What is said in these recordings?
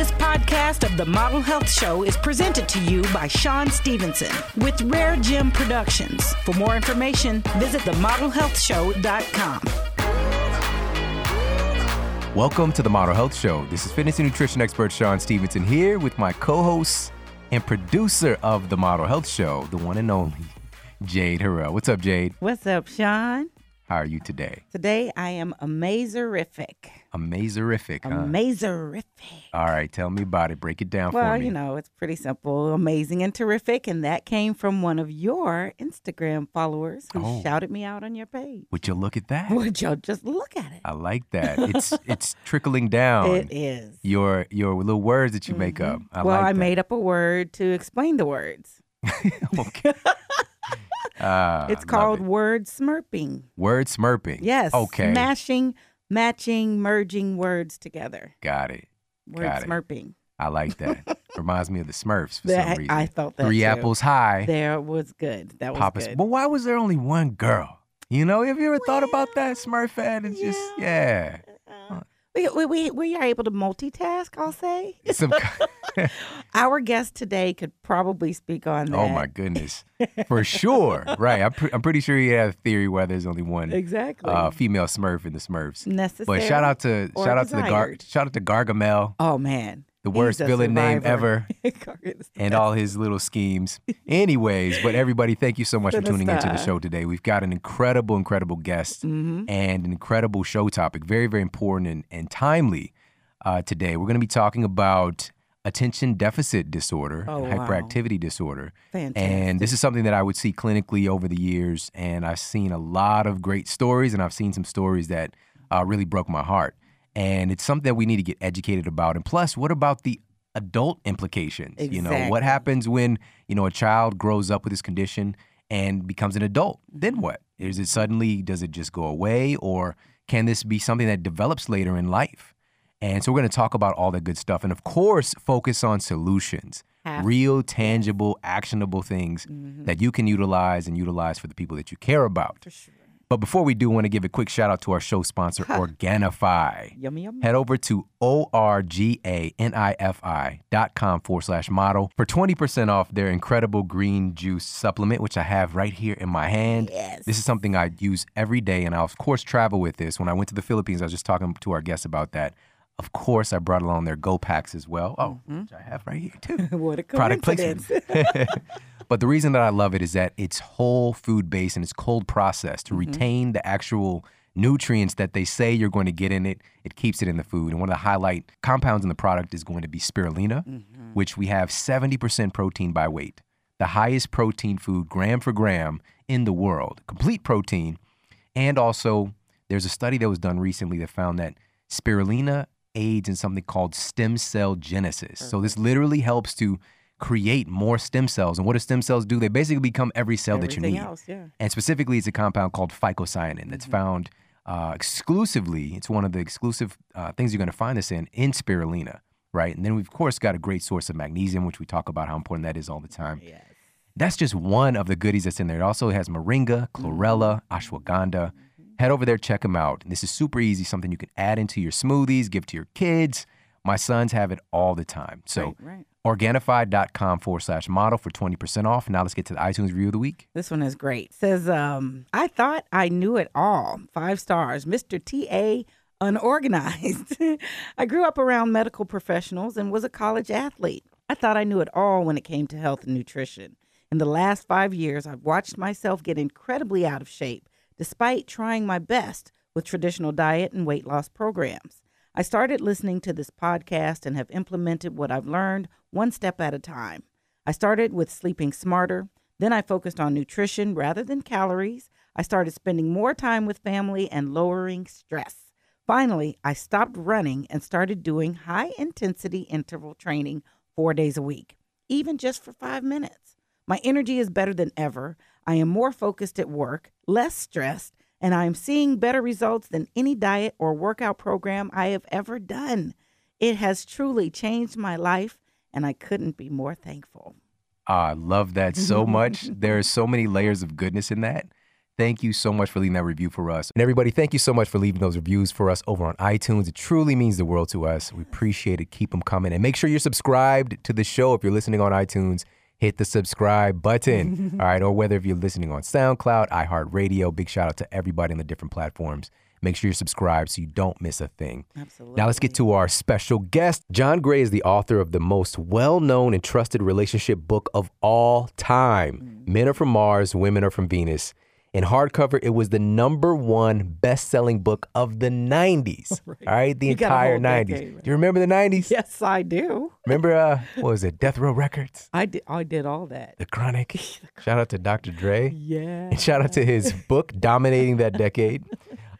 This podcast of the Model Health Show is presented to you by Sean Stevenson with Rare Gym Productions. For more information, visit themodelhealthshow.com. Welcome to the Model Health Show. This is fitness and nutrition expert Sean Stevenson here with my co-host and producer of the Model Health Show, the one and only Jade Harrell. What's up, Jade? What's up, Sean? How are you today? Today, I am amazerific. Amazerific, huh? Amazerific. All right, tell me about it. Break it down for me. Well, you know, it's pretty simple. Amazing and terrific, and that came from one of your Instagram followers who shouted me out on your page. Would you look at that? Would you just look at it? I like that. It's trickling down. It is. Your little words that you make up. I made up a word to explain the words. Okay. It's called word smurfing. Word smurfing. Yes. Okay. Smashing, matching, merging words together. Got it. Word smurfing. I like that. Reminds me of the Smurfs for some reason. I thought that too. Apples high. There was good. That was good. But why was there only one girl? You know, have you ever thought about that? Smurfette is just, We are able to multitask, I'll say. Our guest today could probably speak on that. Oh, my goodness. For sure. Right. I'm pretty sure he had a theory why there's only one female Smurf in the Smurfs. Necessary. But shout out to Gargamel. Oh, man. The worst villain name ever. And all his little schemes. Anyways, but everybody, thank you so much for tuning into the show today. We've got an incredible guest and an incredible show topic. Very, very important and timely today. We're going to be talking about attention deficit disorder, hyperactivity disorder. Fantastic. And this is something that I would see clinically over the years. And I've seen a lot of great stories, and I've seen some stories that really broke my heart. And it's something that we need to get educated about. And plus, what about the adult implications? Exactly. You know, what happens when, you know, a child grows up with this condition and becomes an adult? Then what? Is it suddenly, does it just go away? Or can this be something that develops later in life? And so we're going to talk about all that good stuff. And of course, focus on solutions, real, tangible, actionable things that you can utilize for the people that you care about. For sure. But before we do, I want to give a quick shout out to our show sponsor, Organifi. Yummy, yummy. Head over to organifi.com/model for 20% off their incredible green juice supplement, which I have right here in my hand. Yes. This is something I use every day, and I, of course, travel with this. When I went to the Philippines, I was just talking to our guests about that. Of course, I brought along their go packs as well. Which I have right here, too. What a coincidence. Product placement. But the reason that I love it is that it's whole food-based and it's cold processed to retain the actual nutrients that they say you're going to get in it. It keeps it in the food. And one of the highlight compounds in the product is going to be spirulina, which we have 70% protein by weight, the highest protein food gram for gram in the world, complete protein. And also there's a study that was done recently that found that spirulina aids in something called stem cell genesis. Perfect. So this literally helps to create more stem cells. And what do stem cells do? They basically become every cell that you need. And specifically, it's a compound called phycocyanin that's found exclusively. It's one of the exclusive things you're going to find this in spirulina, right? And then we've, of course, got a great source of magnesium, which we talk about how important that is all the time. Yes. That's just one of the goodies that's in there. It also has moringa, chlorella, ashwagandha. Head over there, check them out. And this is super easy, something you can add into your smoothies, give to your kids. My sons have it all the time. So Organifi.com/model for 20% off. Now let's get to the iTunes review of the week. This one is great. It says, I thought I knew it all. 5 stars. Mr. T.A. Unorganized. I grew up around medical professionals and was a college athlete. I thought I knew it all when it came to health and nutrition. In the last 5 years, I've watched myself get incredibly out of shape, despite trying my best with traditional diet and weight loss programs. I started listening to this podcast and have implemented what I've learned one step at a time. I started with sleeping smarter. Then I focused on nutrition rather than calories. I started spending more time with family and lowering stress. Finally, I stopped running and started doing high-intensity interval training 4 days a week, even just for 5 minutes. My energy is better than ever. I am more focused at work, less stressed, and I am seeing better results than any diet or workout program I have ever done. It has truly changed my life, and I couldn't be more thankful. I love that so much. There are so many layers of goodness in that Thank you so much for leaving that review for us. And everybody, thank you so much for leaving those reviews for us over on iTunes. It truly means the world to us. We appreciate it. Keep them coming. And make sure you're subscribed to the show. If you're listening on iTunes, hit the subscribe button. All right. Or whether if you're listening on SoundCloud, iHeartRadio, big shout out to everybody on the different platforms. Make sure you're subscribed so you don't miss a thing. Absolutely. Now let's get to our special guest. John Gray is the author of the most well-known and trusted relationship book of all time, Men Are From Mars, Women Are From Venus. In hardcover, it was the #1 best-selling book of the 90s, all right? The entire 90s. Decade. Do you remember the 90s? Yes, I do. Remember, what was it, Death Row Records? I did all that. The Chronic. Shout out to Dr. Dre. Yeah. And shout out to his book, dominating that decade.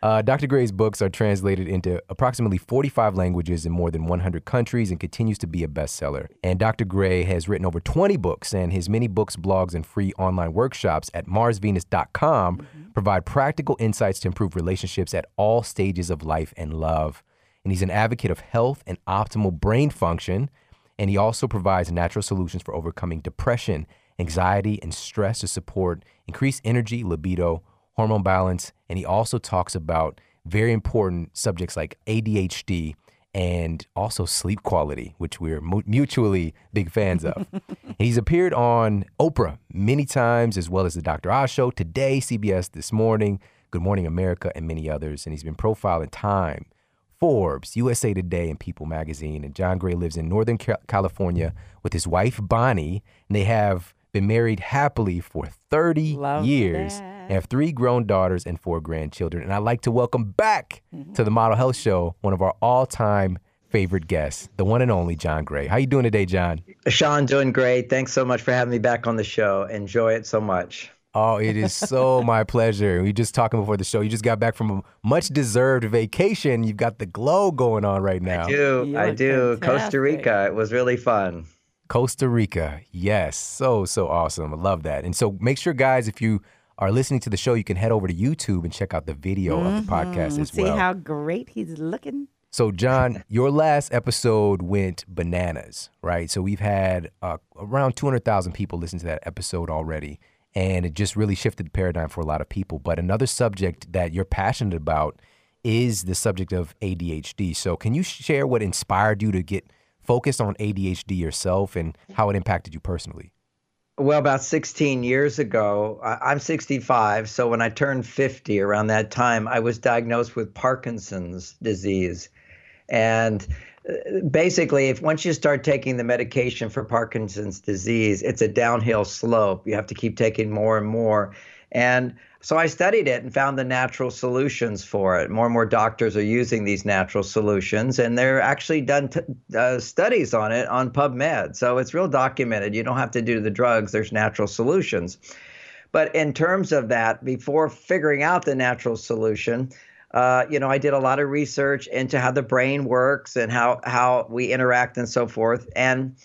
Dr. Gray's books are translated into approximately 45 languages in more than 100 countries and continues to be a bestseller. And Dr. Gray has written over 20 books, and his many books, blogs, and free online workshops at marsvenus.com provide practical insights to improve relationships at all stages of life and love. And he's an advocate of health and optimal brain function, and he also provides natural solutions for overcoming depression, anxiety, and stress to support increased energy, libido, hormone balance, and he also talks about very important subjects like ADHD and also sleep quality, which we're mutually big fans of. He's appeared on Oprah many times, as well as the Dr. Oz Show, Today, CBS This Morning, Good Morning America, and many others. And he's been profiled in Time, Forbes, USA Today, and People Magazine. And John Gray lives in Northern California with his wife, Bonnie, and they have been married happily for 30 years. I have 3 grown daughters and 4 grandchildren. And I'd like to welcome back to the Model Health Show, one of our all-time favorite guests, the one and only John Gray. How you doing today, John? Sean, doing great. Thanks so much for having me back on the show. Enjoy it so much. Oh, it is so my pleasure. We just talking before the show. You just got back from a much-deserved vacation. You've got the glow going on right now. I do. Costa Rica. It was really fun. Costa Rica. Yes. So awesome. I love that. And so make sure, guys, if you are listening to the show, you can head over to YouTube and check out the video of the podcast as well. See how great he's looking. So, John, your last episode went bananas, right? So we've had around 200,000 people listen to that episode already, and it just really shifted the paradigm for a lot of people. But another subject that you're passionate about is the subject of ADHD. So can you share what inspired you to get focused on ADHD yourself and how it impacted you personally? Well, about 16 years ago, I'm 65, so when I turned 50 around that time, I was diagnosed with Parkinson's disease. And basically, if once you start taking the medication for Parkinson's disease, it's a downhill slope. You have to keep taking more and more. And so I studied it and found the natural solutions for it. More and more doctors are using these natural solutions, and they're actually done studies on it on PubMed. So it's real documented. You don't have to do the drugs. There's natural solutions. But in terms of that, before figuring out the natural solution, I did a lot of research into how the brain works and how we interact and so forth. And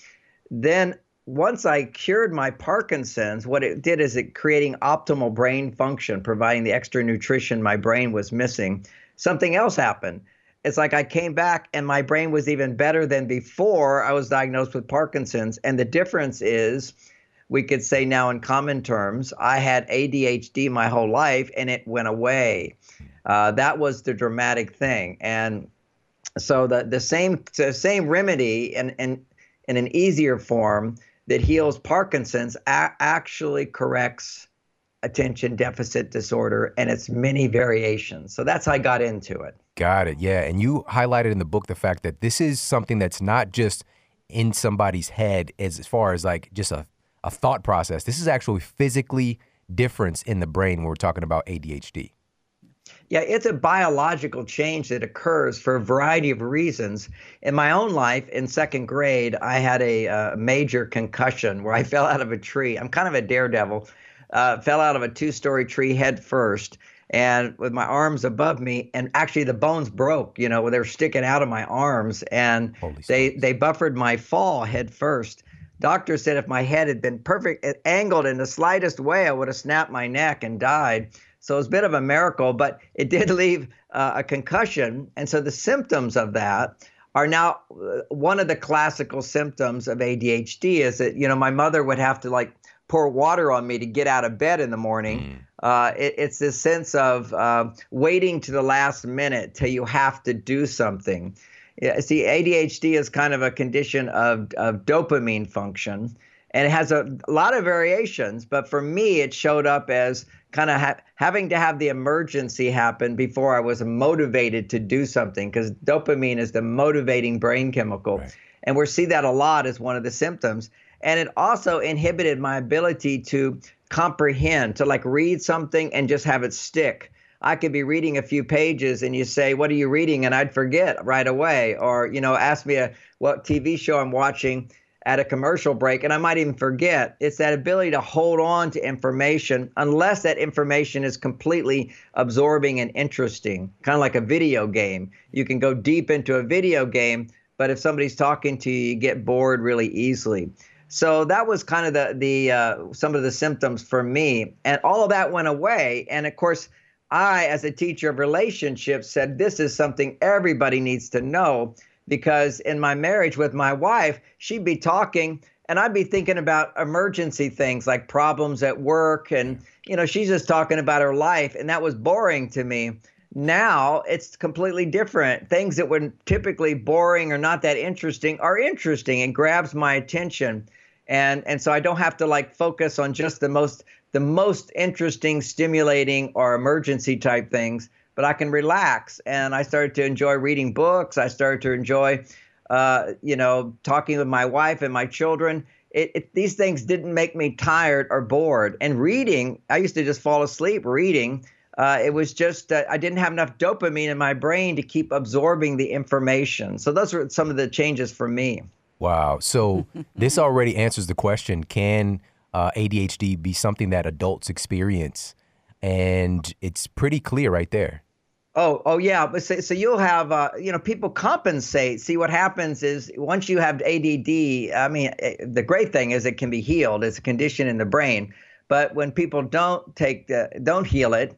then once I cured my Parkinson's, what it did is it creating optimal brain function, providing the extra nutrition my brain was missing. Something else happened. It's like I came back and my brain was even better than before I was diagnosed with Parkinson's. And the difference is, we could say now in common terms, I had ADHD my whole life and it went away. That was the dramatic thing. And so the same remedy and in an easier form that heals Parkinson's actually corrects attention deficit disorder and its many variations. So that's how I got into it. Got it. Yeah. And you highlighted in the book the fact that this is something that's not just in somebody's head as far as like just a thought process. This is actually physically difference in the brain when we're talking about ADHD. Yeah, it's a biological change that occurs for a variety of reasons. In my own life, in second grade, I had a major concussion where I fell out of a tree. I'm kind of a daredevil. Fell out of a 2-story tree head first and with my arms above me. And actually the bones broke, where they were sticking out of my arms. And they buffered my fall head first. Doctor said if my head had been angled in the slightest way, I would have snapped my neck and died. So it was a bit of a miracle, but it did leave a concussion. And so the symptoms of that are now one of the classical symptoms of ADHD is that, my mother would have to like pour water on me to get out of bed in the morning It's this sense of waiting to the last minute till you have to do something. Yeah, see, ADHD is kind of a condition of dopamine function, and it has a lot of variations. But for me, it showed up as kind of having to have the emergency happen before I was motivated to do something, because dopamine is the motivating brain chemical. Right. And we see that a lot as one of the symptoms. And it also inhibited my ability to comprehend, to like read something and just have it stick. I could be reading a few pages and you say, what are you reading? And I'd forget right away. Or, you know, ask me what TV show I'm watching at a commercial break, and I might even forget. It's that ability to hold on to information unless that information is completely absorbing and interesting, kind of like a video game. You can go deep into a video game, but if somebody's talking to you, you get bored really easily. So that was kind of some of the symptoms for me. And all of that went away. And of course, I, as a teacher of relationships, said this is something everybody needs to know, because in my marriage with my wife, she'd be talking and I'd be thinking about emergency things like problems at work. And, you know, she's just talking about her life, and that was boring to me. Now it's completely different. Things that were typically boring or not that interesting are interesting and grabs my attention. And so I don't have to like focus on just the most interesting, stimulating, or emergency type things, but I can relax. And I started to enjoy reading books. I started to enjoy, talking with my wife and my children. These things didn't make me tired or bored. And reading, I used to just fall asleep reading. It was just I didn't have enough dopamine in my brain to keep absorbing the information. So those were some of the changes for me. Wow. So this already answers the question, can ADHD be something that adults experience? And it's pretty clear right there. Oh yeah. But so you'll have, people compensate. See, what happens is once you have ADD, I mean, the great thing is it can be healed. It's a condition in the brain. But when people don't heal it,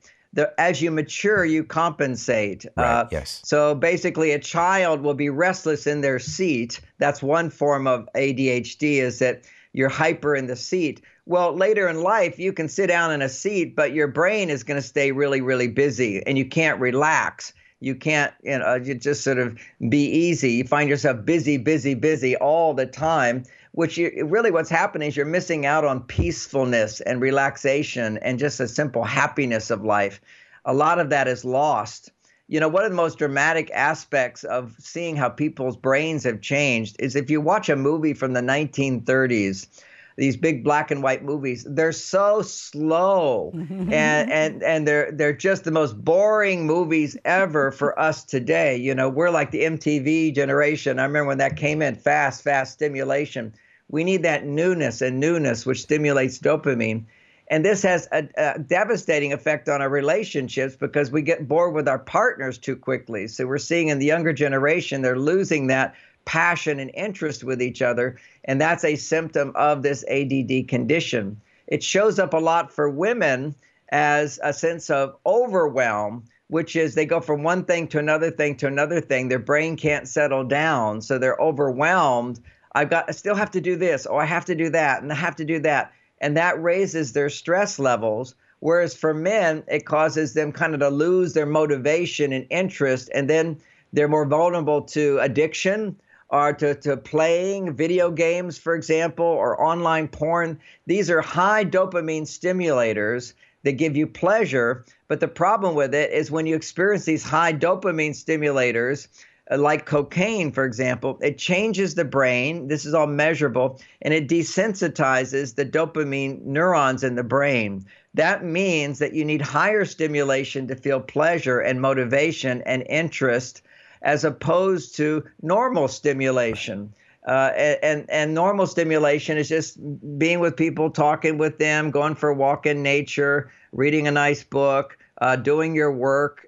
as you mature, you compensate. Right, yes. So basically, a child will be restless in their seat. That's one form of ADHD, is that you're hyper in the seat. Well, later in life, you can sit down in a seat, but your brain is going to stay really, really busy, and you can't relax. You can't, you just sort of be easy. You find yourself busy, busy, busy all the time, which really what's happening is you're missing out on peacefulness and relaxation and just a simple happiness of life. A lot of that is lost. You know, one of the most dramatic aspects of seeing how people's brains have changed is if you watch a movie from the 1930s, these big black and white movies, they're so slow and they're just the most boring movies ever for us today. You know, we're like the MTV generation. I remember when that came in, fast stimulation. We need that newness, which stimulates dopamine. And this has a devastating effect on our relationships because we get bored with our partners too quickly. So we're seeing in the younger generation, they're losing that passion and interest with each other, and that's a symptom of this ADD condition. It shows up a lot for women as a sense of overwhelm, which is they go from one thing to another thing to another thing. Their brain can't settle down, so they're overwhelmed. I still have to do this, or I have to do that, and I have to do that, and that raises their stress levels. Whereas for men, it causes them kind of to lose their motivation and interest, and then they're more vulnerable to addiction, or to playing video games, for example, or online porn. These are high dopamine stimulators that give you pleasure. But the problem with it is when you experience these high dopamine stimulators, like cocaine, for example, it changes the brain. This is all measurable. And it desensitizes the dopamine neurons in the brain. That means that you need higher stimulation to feel pleasure and motivation and interest, as opposed to normal stimulation. And normal stimulation is just being with people, talking with them, going for a walk in nature, reading a nice book, doing your work.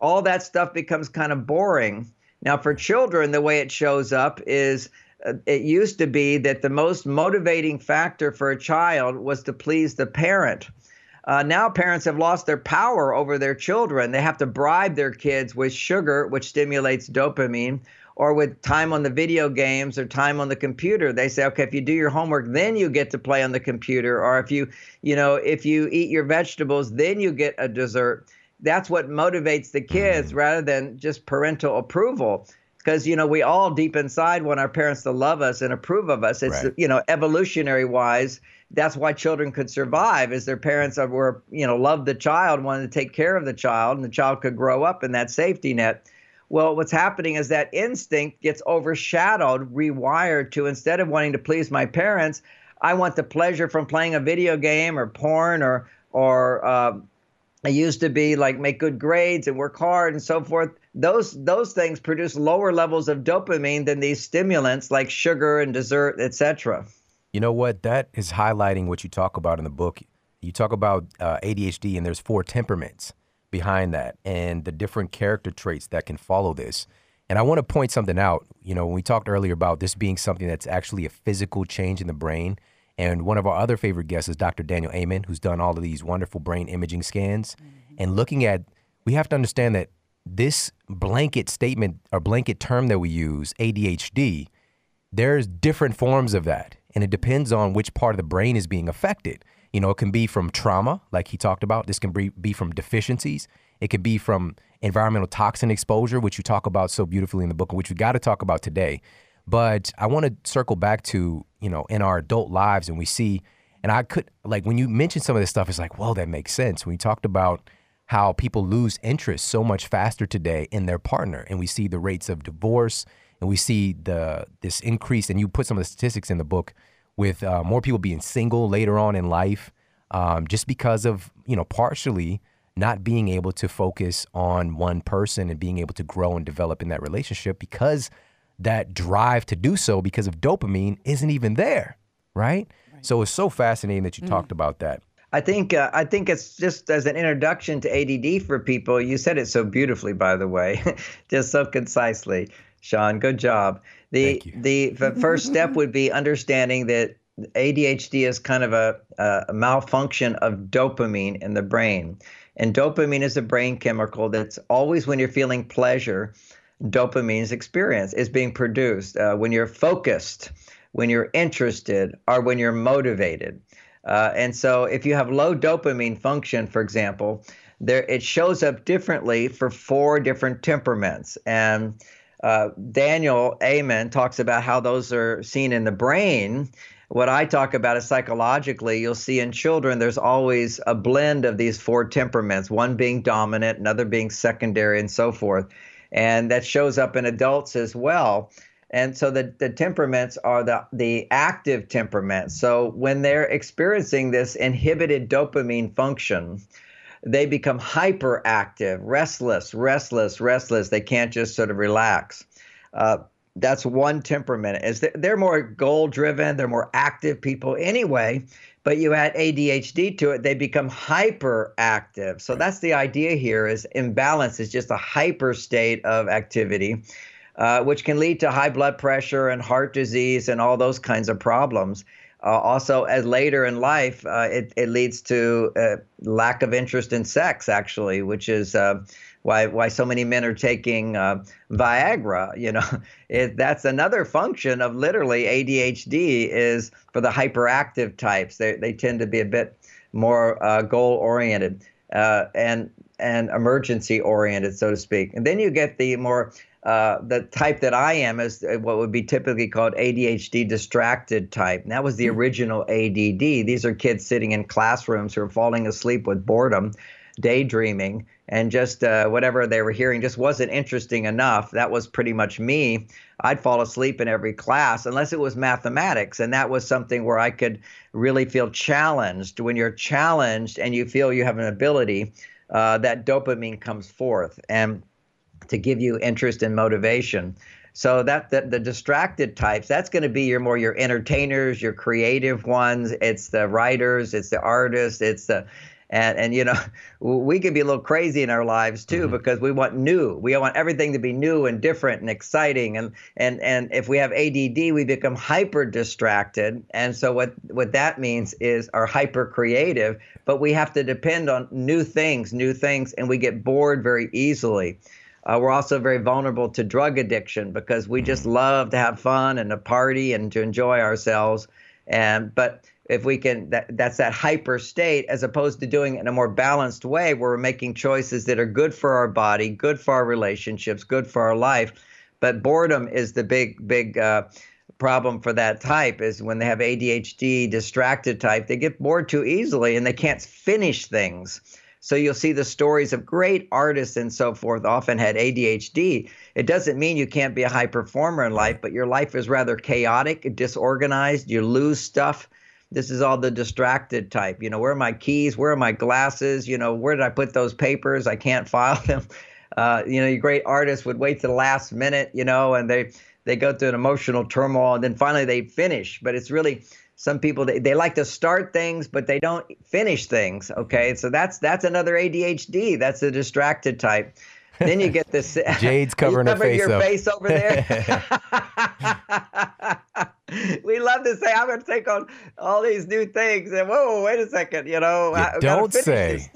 All that stuff becomes kind of boring. Now, for children, the way it shows up is it used to be that the most motivating factor for a child was to please the parent. Now parents have lost their power over their children. They have to bribe their kids with sugar, which stimulates dopamine, or with time on the video games or time on the computer. They say, okay, if you do your homework, then you get to play on the computer, or if you eat your vegetables, then you get a dessert. That's what motivates the kids rather than just parental approval. Because, we all deep inside want our parents to love us and approve of us. It's, evolutionary wise, that's why children could survive, is their parents were, loved the child, wanted to take care of the child, and the child could grow up in that safety net. Well, what's happening is that instinct gets overshadowed, rewired to, instead of wanting to please my parents, I want the pleasure from playing a video game or porn or I used to be like make good grades and work hard and so forth. Those things produce lower levels of dopamine than these stimulants like sugar and dessert, etc. You know what? That is highlighting what you talk about in the book. You talk about ADHD, and there's 4 temperaments behind that and the different character traits that can follow this. And I want to point something out. When we talked earlier about this being something that's actually a physical change in the brain, and one of our other favorite guests is Dr. Daniel Amen, who's done all of these wonderful brain imaging scans. Mm-hmm. And looking at, we have to understand that this blanket statement or blanket term that we use, ADHD, there's different forms of that. And it depends on which part of the brain is being affected. It can be from trauma, like he talked about. This can be from deficiencies. It could be from environmental toxin exposure, which you talk about so beautifully in the book, which we got to talk about today. But I want to circle back to, in our adult lives, and we see, and I could, like, when you mention some of this stuff, it's like, well, that makes sense. When you talked about how people lose interest so much faster today in their partner, and we see the rates of divorce, and we see this increase, and you put some of the statistics in the book with more people being single later on in life, just because of, partially not being able to focus on one person and being able to grow and develop in that relationship, because that drive to do so because of dopamine isn't even there, right? So it's so fascinating that you talked about that. I think it's just as an introduction to ADD for people. You said it so beautifully, by the way, just so concisely, Sean. Good job. The first step would be understanding that ADHD is kind of a malfunction of dopamine in the brain. And dopamine is a brain chemical that's always, when you're feeling pleasure, dopamine's experience is being produced when you're focused, when you're interested, or when you're motivated. And so if you have low dopamine function, for example, it shows up differently for 4 different temperaments. And Daniel Amen talks about how those are seen in the brain. What I talk about is psychologically, you'll see in children, there's always a blend of these 4 temperaments, one being dominant, another being secondary, and so forth. And that shows up in adults as well. And so the temperaments are the active temperament. So when they're experiencing this inhibited dopamine function, they become hyperactive, restless. They can't just sort of relax. That's one temperament. They're more goal-driven, they're more active people anyway, but you add ADHD to it, they become hyperactive. So that's the idea here, is imbalance is just a hyper state of activity, which can lead to high blood pressure and heart disease and all those kinds of problems. Also, as later in life, it leads to lack of interest in sex, actually, which is why so many men are taking Viagra. That's another function of literally ADHD, is for the hyperactive types. They tend to be a bit more goal-oriented and emergency-oriented, so to speak. And then you get the more... the type that I am is what would be typically called ADHD distracted type. And that was the original ADD. These are kids sitting in classrooms who are falling asleep with boredom, daydreaming, and just whatever they were hearing just wasn't interesting enough. That was pretty much me. I'd fall asleep in every class unless it was mathematics. And that was something where I could really feel challenged. When you're challenged and you feel you have an ability, that dopamine comes forth. And to give you interest and motivation. So that the distracted types, that's going to be your entertainers, your creative ones. It's the writers, it's the artists, we can be a little crazy in our lives too, because we want everything to be new and different and exciting. And if we have ADD, we become hyper distracted. And so what that means is are hyper creative, but we have to depend on new things, and we get bored very easily. We're also very vulnerable to drug addiction because we just love to have fun and to party and to enjoy ourselves. But if we can, that's that hyper state, as opposed to doing it in a more balanced way where we're making choices that are good for our body, good for our relationships, good for our life. But boredom is the big problem for that type, is when they have ADHD, distracted type, they get bored too easily and they can't finish things. So you'll see the stories of great artists and so forth often had ADHD. It doesn't mean you can't be a high performer in life, but your life is rather chaotic, disorganized, you lose stuff. This is all the distracted type. You know, where are my keys? Where are my glasses? You know, where did I put those papers? I can't file them. You know, your great artists would wait to the last minute, you know, and they go through an emotional turmoil, and then finally they finish. But it's really, some people, they like to start things, but they don't finish things, okay? So that's another ADHD. That's a distracted type. Then you get this. Jade's covering her face up. Your face over there. We love to say, I'm going to take on all these new things. And whoa, wait a second, you know. You don't say.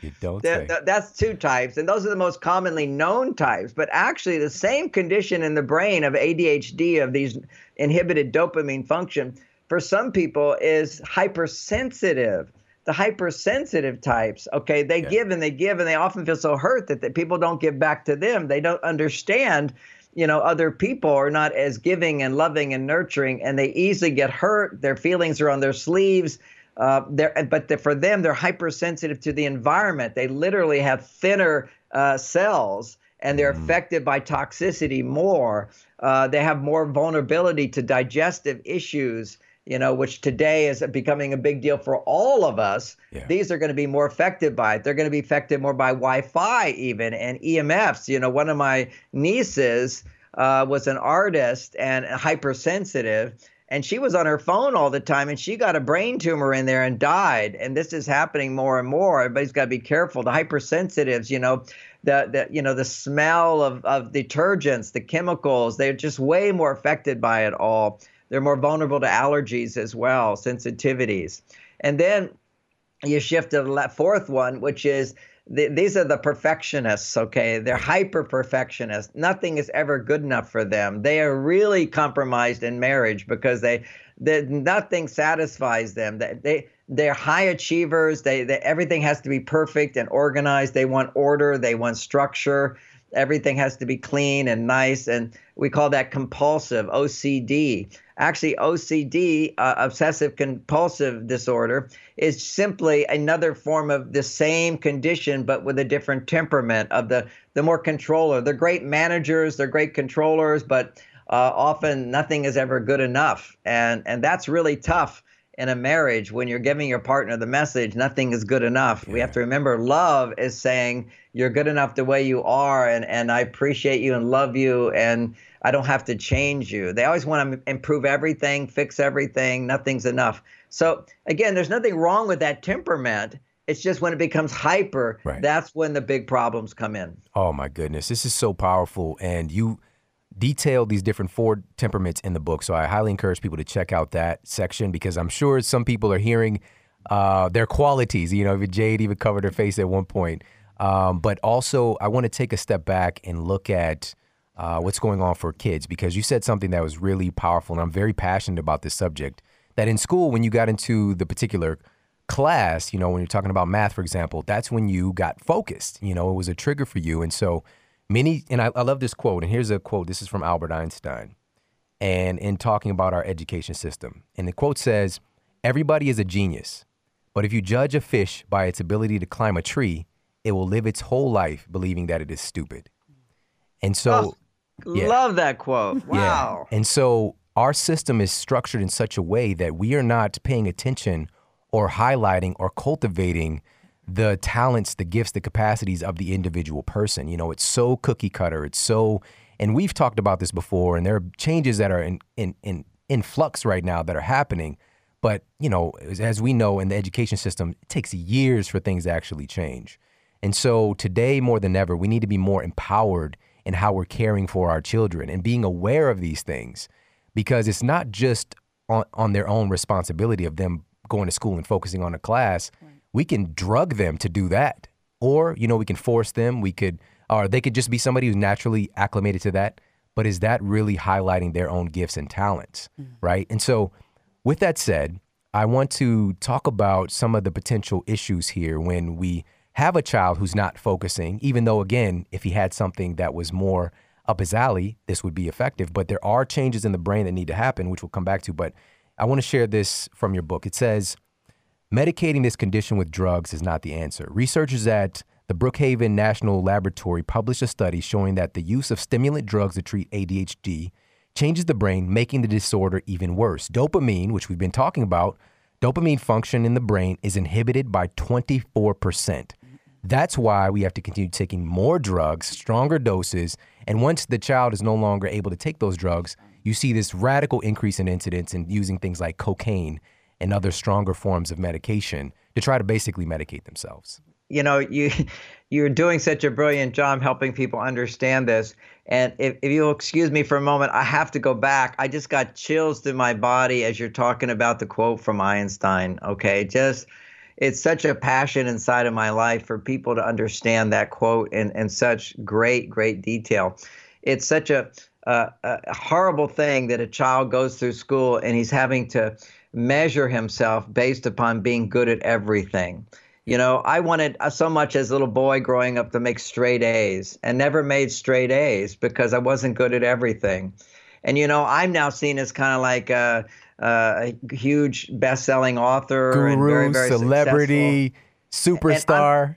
You don't say. That's two types. And those are the most commonly known types. But actually, the same condition in the brain of ADHD, of these inhibited dopamine function, for some people is hypersensitive. The hypersensitive types, okay, they give and they give, and they often feel so hurt that the people don't give back to them. They don't understand, you know, other people are not as giving and loving and nurturing, and they easily get hurt. Their feelings are on their sleeves. For them, they're hypersensitive to the environment. They literally have thinner cells, and they're affected by toxicity more. They have more vulnerability to digestive issues, you know, which today is becoming a big deal for all of us. Yeah. These are going to be more affected by it. They're going to be affected more by Wi-Fi even, and EMFs. You know, one of my nieces was an artist and hypersensitive, and she was on her phone all the time, and she got a brain tumor in there and died. And this is happening more and more. Everybody's got to be careful. The hypersensitives, you know, the smell of detergents, the chemicals, they're just way more affected by it all. They're more vulnerable to allergies as well, sensitivities. And then you shift to the fourth one, which is these are the perfectionists, okay? They're hyper-perfectionists. Nothing is ever good enough for them. They are really compromised in marriage because nothing satisfies them. They're high achievers. Everything has to be perfect and organized. They want order. They want structure. Everything has to be clean and nice, and we call that compulsive, OCD. Actually, OCD, obsessive compulsive disorder, is simply another form of the same condition, but with a different temperament of the more controller. They're great managers, they're great controllers, but often nothing is ever good enough. And that's really tough in a marriage when you're giving your partner the message, nothing is good enough. Yeah. We have to remember love is saying you're good enough the way you are, and I appreciate you and love you, and I don't have to change you. They always want to improve everything, fix everything, nothing's enough. So again, there's nothing wrong with that temperament. It's just when it becomes hyper, right, that's when the big problems come in. Oh my goodness, this is so powerful. And you detail these different four temperaments in the book. So I highly encourage people to check out that section, because I'm sure some people are hearing their qualities. You know, Jade even covered her face at one point. But also I want to take a step back and look at what's going on for kids, because you said something that was really powerful, and I'm very passionate about this subject, that in school, when you got into the particular class, you know, when you're talking about math, for example, that's when you got focused. You know, it was a trigger for you. And so I love this quote, and here's a quote. This is from Albert Einstein, and in talking about our education system. And the quote says, "Everybody is a genius, but if you judge a fish by its ability to climb a tree, it will live its whole life believing that it is stupid." And so— love that quote. Wow. Yeah. And so our system is structured in such a way that we are not paying attention or highlighting or cultivating the talents, the gifts, the capacities of the individual person. You know, it's so cookie cutter. It's so, and we've talked about this before, and there are changes that are in flux right now that are happening. But, you know, as we know in the education system, it takes years for things to actually change. And so today more than ever, we need to be more empowered in how we're caring for our children and being aware of these things, because it's not just on their own responsibility of them going to school and focusing on a class. Right. We can drug them to do that, or, you know, we can force them. We could or they could just be somebody who's naturally acclimated to that, but is that really highlighting their own gifts and talents, right? And so with that said, I want to talk about some of the potential issues here when we have a child who's not focusing, even though, again, if he had something that was more up his alley, this would be effective. But there are changes in the brain that need to happen, which we'll come back to. But I want to share this from your book. It says, medicating this condition with drugs is not the answer. Researchers at the Brookhaven National Laboratory published a study showing that the use of stimulant drugs to treat ADHD changes the brain, making the disorder even worse. Dopamine, which we've been talking about, dopamine function in the brain is inhibited by 24%. That's why we have to continue taking more drugs, stronger doses, and once the child is no longer able to take those drugs, you see this radical increase in incidence in using things like cocaine and other stronger forms of medication to try to basically medicate themselves. You know, you're doing such a brilliant job helping people understand this. And if you'll excuse me for a moment, I have to go back. I just got chills through my body as you're talking about the quote from Einstein, okay? Just, it's such a passion inside of my life for people to understand that quote in such great, great detail. It's such a horrible thing that a child goes through school and he's having to measure himself based upon being good at everything. You know, I wanted so much as a little boy growing up to make straight A's and never made straight A's because I wasn't good at everything. And, you know, I'm now seen as kind of like a huge best-selling author, guru, and very, very celebrity, successful. Superstar.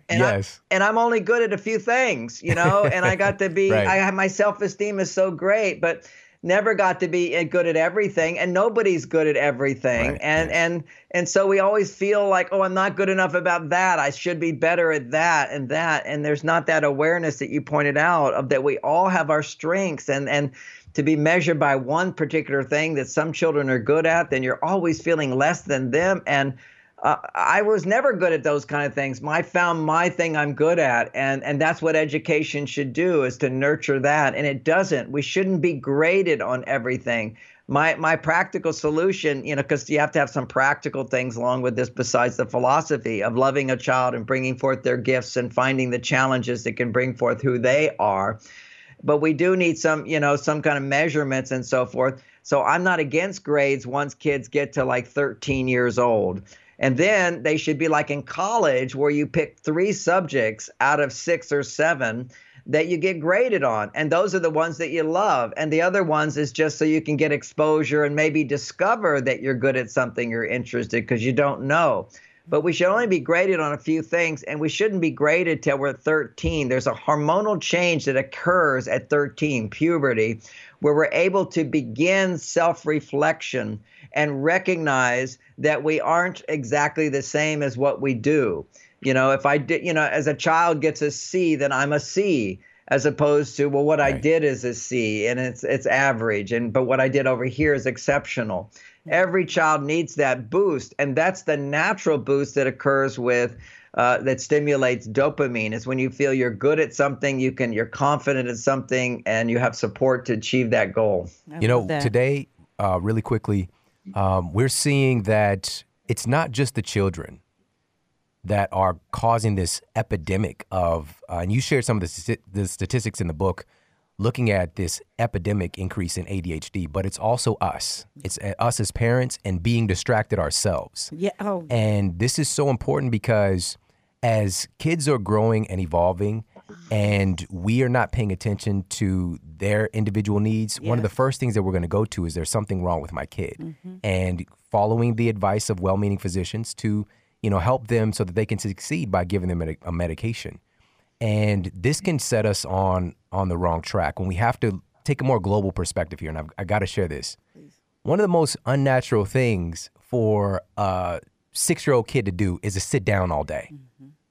And I'm only good at a few things, you know, and I got to be, my self-esteem is so great, but never got to be good at everything, and nobody's good at everything. And so we always feel like, oh, I'm not good enough about that. I should be better at that and that. And there's not that awareness that you pointed out of that we all have our strengths, and to be measured by one particular thing that some children are good at, then you're always feeling less than them. And I was never good at those kind of things. I found my thing I'm good at, and that's what education should do, is to nurture that. And it doesn't. We shouldn't be graded on everything. My practical solution, you know, because you have to have some practical things along with this besides the philosophy of loving a child and bringing forth their gifts and finding the challenges that can bring forth who they are. But we do need some, you know, some kind of measurements and so forth. So I'm not against grades once kids get to like 13 years old. And then they should be like in college where you pick 3 subjects out of 6 or 7 that you get graded on. And those are the ones that you love. And the other ones is just so you can get exposure and maybe discover that you're good at something you're interested in, because you don't know. But we should only be graded on a few things, and we shouldn't be graded till we're 13. There's a hormonal change that occurs at 13, puberty, where we're able to begin self-reflection and recognize that we aren't exactly the same as what we do. You know, if I did, you know, as a child gets a C, then I'm a C, as opposed to, well, what I did is a C, and it's average, and but what I did over here is exceptional. Every child needs that boost, and that's the natural boost that occurs with that stimulates dopamine. It's when you feel you're good at something, you're confident at something, and you have support to achieve that goal. You know, today, really quickly, we're seeing that it's not just the children that are causing this epidemic of, and you shared some of the statistics in the book, looking at this epidemic increase in ADHD, but it's also us. It's us as parents and being distracted ourselves. Yeah. Oh. And this is so important because as kids are growing and evolving and we are not paying attention to their individual needs, one of the first things that we're going to go to is there's something wrong with my kid. And following the advice of well-meaning physicians to, you know, help them so that they can succeed by giving them a medication. And this can set us on the wrong track when we have to take a more global perspective here. And I've got to share this. Please. One of the most unnatural things for a 6-year-old kid to do is to sit down all day.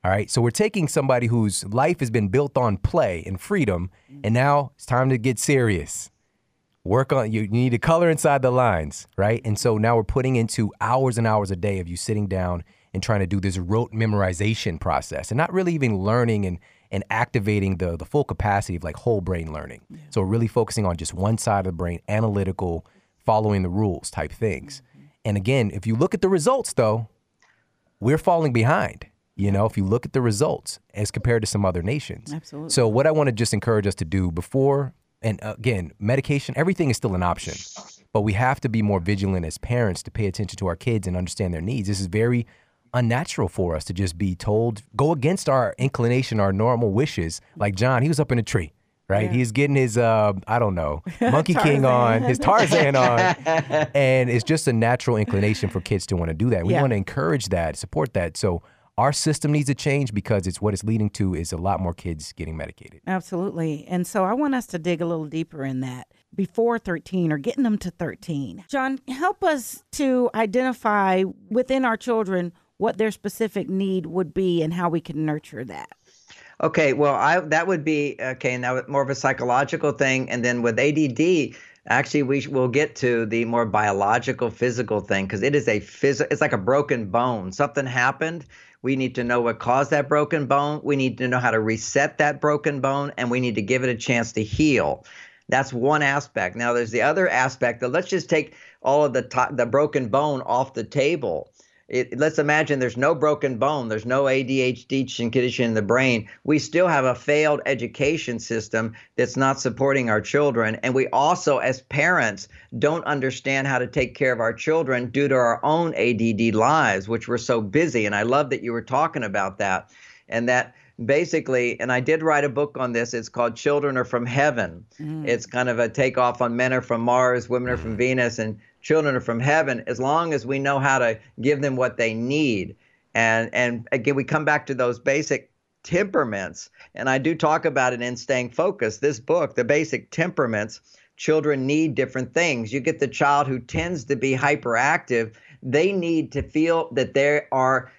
All right. So we're taking somebody whose life has been built on play and freedom. And now it's time to get serious. Work on, you need to color inside the lines. Right. And so now we're putting into hours and hours a day of you sitting down and trying to do this rote memorization process and not really even learning and activating the full capacity of like whole brain learning. So really focusing on just one side of the brain, analytical, following the rules type things. And again, if you look at the results though, we're falling behind. you know, if you look at the results as compared to some other nations. Absolutely. So what I want to just encourage us to do before, and again, medication, everything is still an option, but we have to be more vigilant as parents to pay attention to our kids and understand their needs. This is very unnatural for us to just be told, go against our inclination, our normal wishes. Like John, he was up in a tree, right? Yeah. He's getting his, I don't know, Monkey King on, his Tarzan on. And it's just a natural inclination for kids to want to do that. We want to encourage that, support that. So our system needs to change, because it's what it's leading to is a lot more kids getting medicated. Absolutely. And so I want us to dig a little deeper in that before 13, or getting them to 13. John, help us to identify within our children what their specific need would be and how we can nurture that. Okay, well, that would be, okay, now more of a psychological thing. And then with ADD, actually, we will get to the more biological, physical thing, because it is a it's like a broken bone. Something happened. We need to know what caused that broken bone. We need to know how to reset that broken bone, and we need to give it a chance to heal. That's one aspect. Now, there's the other aspect that let's just take all of the broken bone off the table. Let's imagine there's no broken bone. There's no ADHD condition in the brain. We still have a failed education system that's not supporting our children. And we also, as parents, don't understand how to take care of our children due to our own ADD lives, which we're so busy. And I love that you were talking about that. And that basically, and I did write a book on this. It's called Children Are From Heaven. Mm. It's kind of a takeoff on Men Are From Mars, Women Are From Venus, and Children Are From Heaven, as long as we know how to give them what they need. And again, we come back to those basic temperaments. And I do talk about it in Staying Focused, this book, the basic temperaments. Children need different things. You get the child who tends to be hyperactive. They need to feel that they are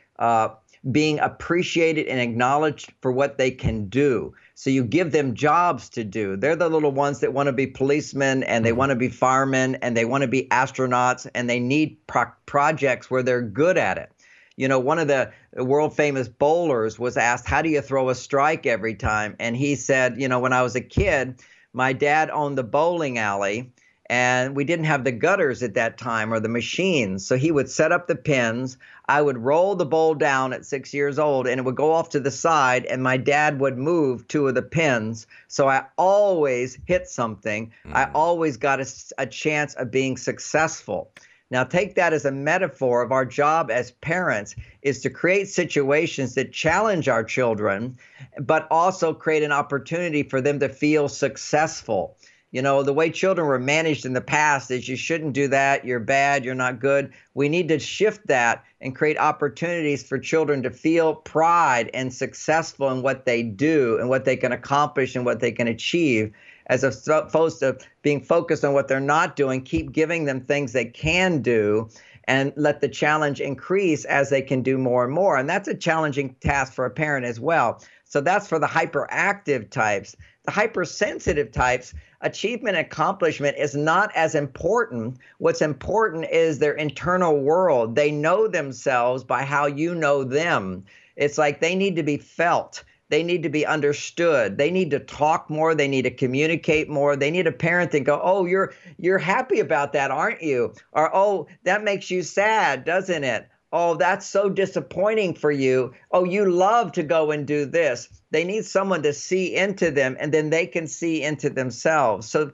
being appreciated and acknowledged for what they can do. So you give them jobs to do. They're the little ones that want to be policemen, and they want to be firemen, and they want to be astronauts, and they need projects where they're good at it. You know, one of the world famous bowlers was asked, how do you throw a strike every time? And he said, you know, when I was a kid, my dad owned the bowling alley, and we didn't have the gutters at that time or the machines. So he would set up the pins. I would roll the bowl down at 6 years old, and it would go off to the side, and my dad would move two of the pins. So I always hit something. I always got a chance of being successful. Now, take that as a metaphor of our job as parents is to create situations that challenge our children, but also create an opportunity for them to feel successful. You know, the way children were managed in the past is you shouldn't do that, you're bad, you're not good. We need to shift that and create opportunities for children to feel pride and successful in what they do and what they can accomplish and what they can achieve, as opposed to being focused on what they're not doing. Keep giving them things they can do and let the challenge increase as they can do more and more. And that's a challenging task for a parent as well. So that's for the hyperactive types. The hypersensitive types, achievement and accomplishment is not as important. What's important is their internal world. They know themselves by how you know them. It's like they need to be felt. They need to be understood. They need to talk more. They need to communicate more. They need a parent that go, oh, you're happy about that, aren't you? Or, oh, that makes you sad, doesn't it? Oh, that's so disappointing for you. Oh, you love to go and do this. They need someone to see into them, and then they can see into themselves. So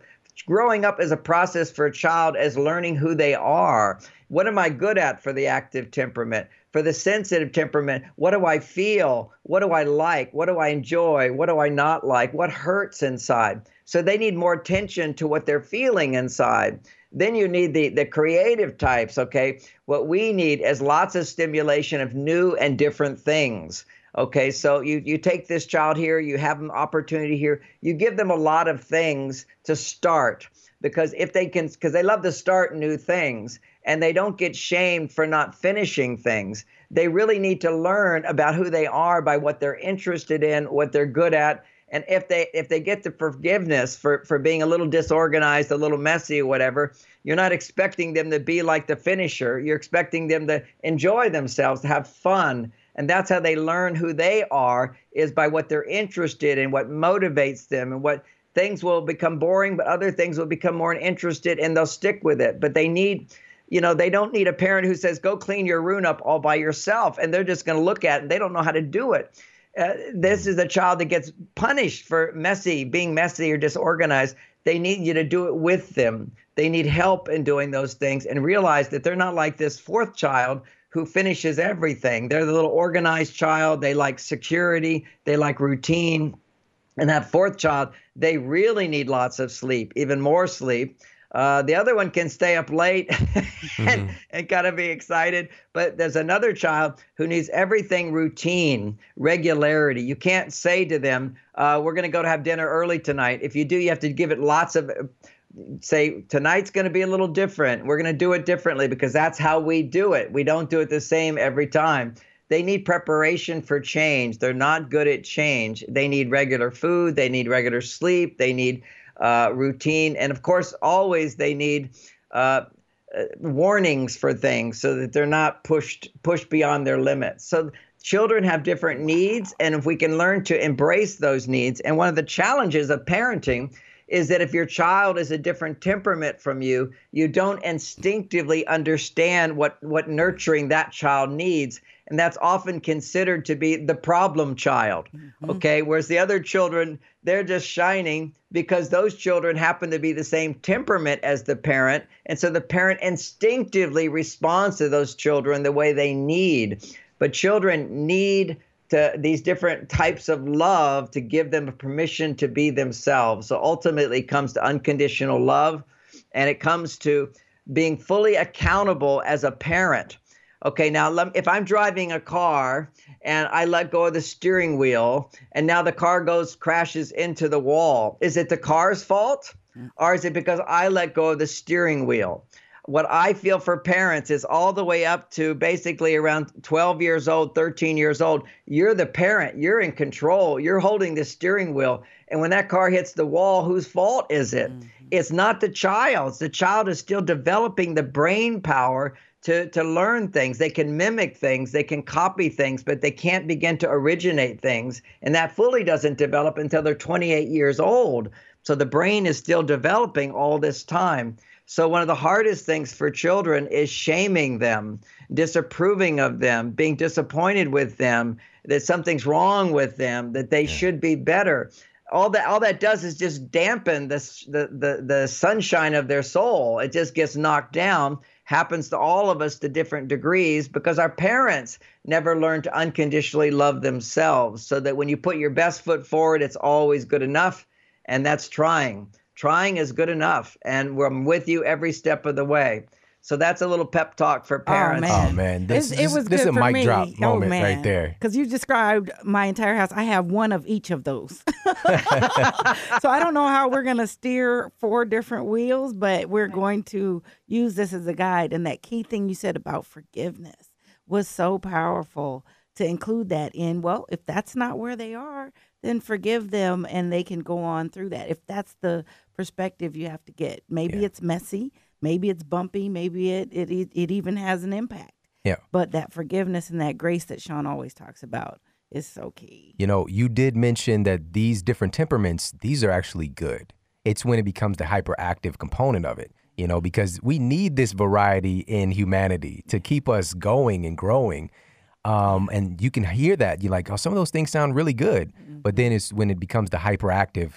growing up is a process for a child as learning who they are. What am I good at for the active temperament? For the sensitive temperament, what do I feel? What do I like? What do I enjoy? What do I not like? What hurts inside? So they need more attention to what they're feeling inside. Then you need the creative types, okay? What we need is lots of stimulation of new and different things, okay? So you take this child here, you have an opportunity here, you give them a lot of things to start, because if they can, because they love to start new things, and they don't get shamed for not finishing things. They really need to learn about who they are by what they're interested in, what they're good at. And if they get the forgiveness for being a little disorganized, a little messy or whatever, you're not expecting them to be like the finisher. You're expecting them to enjoy themselves, to have fun. And that's how they learn who they are, is by what they're interested in, what motivates them, and what things will become boring, but other things will become more interested, and they'll stick with it. But they need You know, they don't need a parent who says, go clean your room up all by yourself. And they're just going to look at it and they don't know how to do it. This is a child that gets punished for being messy or disorganized. They need you to do it with them. They need help in doing those things and realize that they're not like this fourth child who finishes everything. They're the little organized child. They like security. They like routine. And that fourth child, they really need lots of sleep, even more sleep. The other one can stay up late and kind of be excited. But there's another child who needs everything routine, regularity. You can't say to them, we're going to go to have dinner early tonight. If you do, you have to give it lots of, say, tonight's going to be a little different. We're going to do it differently because that's how we do it. We don't do it the same every time. They need preparation for change. They're not good at change. They need regular food. They need regular sleep. They need routine. And of course, always they need warnings for things so that they're not pushed beyond their limits. So children have different needs. And if we can learn to embrace those needs, and one of the challenges of parenting is that if your child is a different temperament from you, you don't instinctively understand what nurturing that child needs. And that's often considered to be the problem child, okay? Whereas the other children, they're just shining because those children happen to be the same temperament as the parent. And so the parent instinctively responds to those children the way they need. But children need these different types of love to give them permission to be themselves. So ultimately it comes to unconditional love, and it comes to being fully accountable as a parent. Okay, now if I'm driving a car and I let go of the steering wheel and now the car crashes into the wall, is it the car's fault or is it because I let go of the steering wheel? What I feel for parents is all the way up to basically around 12 years old, 13 years old, you're the parent, you're in control, you're holding the steering wheel. And when that car hits the wall, whose fault is it? It's not the child's. The child is still developing the brain power to learn things. They can mimic things, they can copy things, but they can't begin to originate things. And that fully doesn't develop until they're 28 years old. So the brain is still developing all this time. So one of the hardest things for children is shaming them, disapproving of them, being disappointed with them, that something's wrong with them, that they should be better. All that does is just dampen the sunshine of their soul. It just gets knocked down. Happens to all of us to different degrees because our parents never learned to unconditionally love themselves, so that when you put your best foot forward, it's always good enough, and that's trying. Trying is good enough, and we're with you every step of the way. So that's a little pep talk for parents. Oh, man. Oh, man. This is a mic drop moment right there. Because you described my entire house. I have one of each of those. So I don't know how we're going to steer four different wheels, but we're going to use this as a guide. And that key thing you said about forgiveness was so powerful to include that in. Well, if that's not where they are, then forgive them and they can go on through that. If that's the perspective you have to get. Maybe it's messy, maybe it's bumpy, maybe it even has an impact. Yeah. But that forgiveness and that grace that Sean always talks about is so key. You know, you did mention that these different temperaments, these are actually good. It's when it becomes the hyperactive component of it, you know, because we need this variety in humanity to keep us going and growing. And you can hear that. You're like, oh, some of those things sound really good. But then it's when it becomes the hyperactive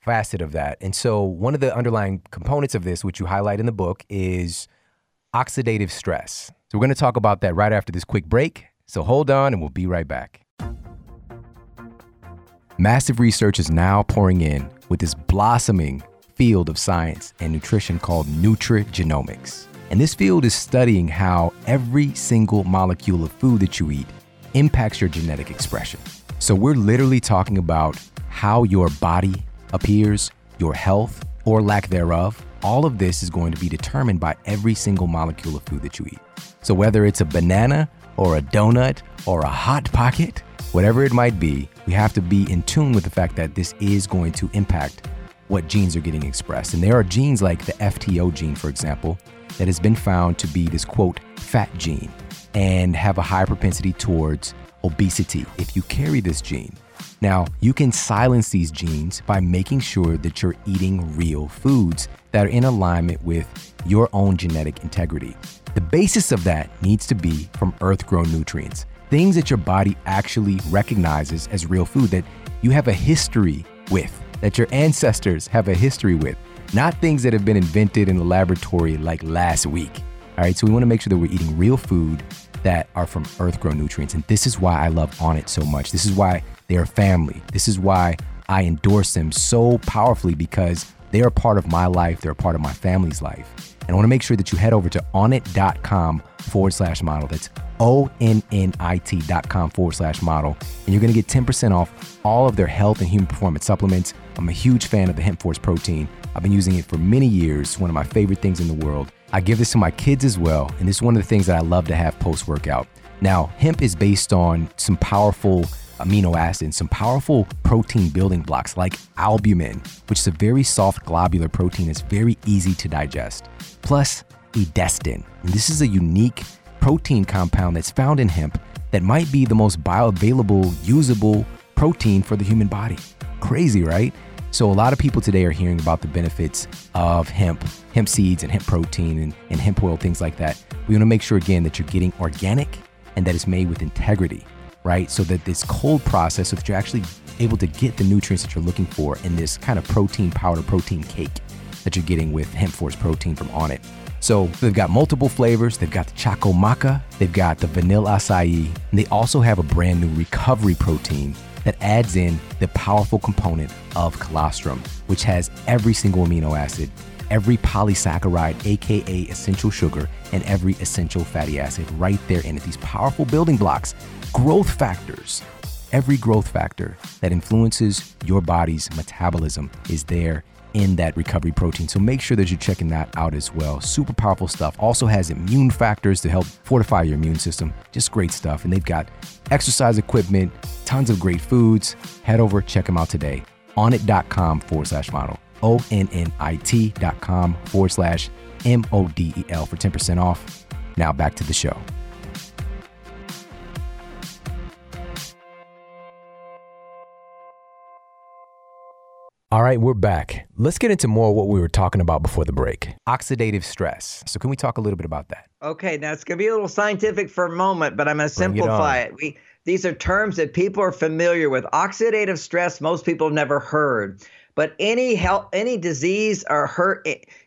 facet of that. And so one of the underlying components of this, which you highlight in the book, is oxidative stress. So we're going to talk about that right after this quick break. So hold on and we'll be right back. Massive research is now pouring in with this blossoming field of science and nutrition called nutrigenomics. And this field is studying how every single molecule of food that you eat impacts your genetic expression. So we're literally talking about how your body appears, your health or lack thereof. All of this is going to be determined by every single molecule of food that you eat. So whether it's a banana or a donut or a hot pocket, whatever it might be, we have to be in tune with the fact that this is going to impact what genes are getting expressed. And there are genes like the FTO gene, for example, that has been found to be this, quote, fat gene and have a high propensity towards obesity if you carry this gene. Now, you can silence these genes by making sure that you're eating real foods that are in alignment with your own genetic integrity. The basis of that needs to be from earth-grown nutrients, things that your body actually recognizes as real food that you have a history with, that your ancestors have a history with, not things that have been invented in the laboratory like last week. All right, so we want to make sure that we're eating real food that are from earth-grown nutrients. And this is why I love Onnit so much. This is why they are family. This is why I endorse them so powerfully, because they are part of my life. They're a part of my family's life. And I want to make sure that you head over to onnit.com/model. That's ONNIT.com/model. And you're going to get 10% off all of their health and human performance supplements. I'm a huge fan of the Hemp Force protein. I've been using it for many years. It's one of my favorite things in the world. I give this to my kids as well. And this is one of the things that I love to have post-workout. Now, hemp is based on some powerful amino acids, some powerful protein building blocks like albumin, which is a very soft globular protein that's very easy to digest. Plus, edestin. And this is a unique protein compound that's found in hemp that might be the most bioavailable, usable protein for the human body. Crazy, right? So a lot of people today are hearing about the benefits of hemp seeds and hemp protein and hemp oil, things like that. We want to make sure, again, that you're getting organic and that it's made with integrity, right? So that this cold process, so that you're actually able to get the nutrients that you're looking for in this kind of protein powder, protein cake that you're getting with Hemp Force protein from Onnit. So they've got multiple flavors. They've got the Choco Maca, they've got the Vanilla Acai, and they also have a brand new recovery protein that adds in the powerful component of colostrum, which has every single amino acid, every polysaccharide, aka essential sugar, and every essential fatty acid right there in it. These powerful building blocks, growth factors, every growth factor that influences your body's metabolism is there in that recovery protein. So make sure that you're checking that out as well. Super powerful stuff. Also has immune factors to help fortify your immune system. Just great stuff. And they've got exercise equipment, tons of great foods. Head over, check them out today. Onnit.com/model. ONNIT.com/MODEL for 10% off. Now back to the show. All right, we're back. Let's get into more of what we were talking about before the break. Oxidative stress. So can we talk a little bit about that? Okay, now it's going to be a little scientific for a moment, but I'm going to simplify it. These are terms that people are familiar with. Oxidative stress, most people have never heard. But any disease or hurt,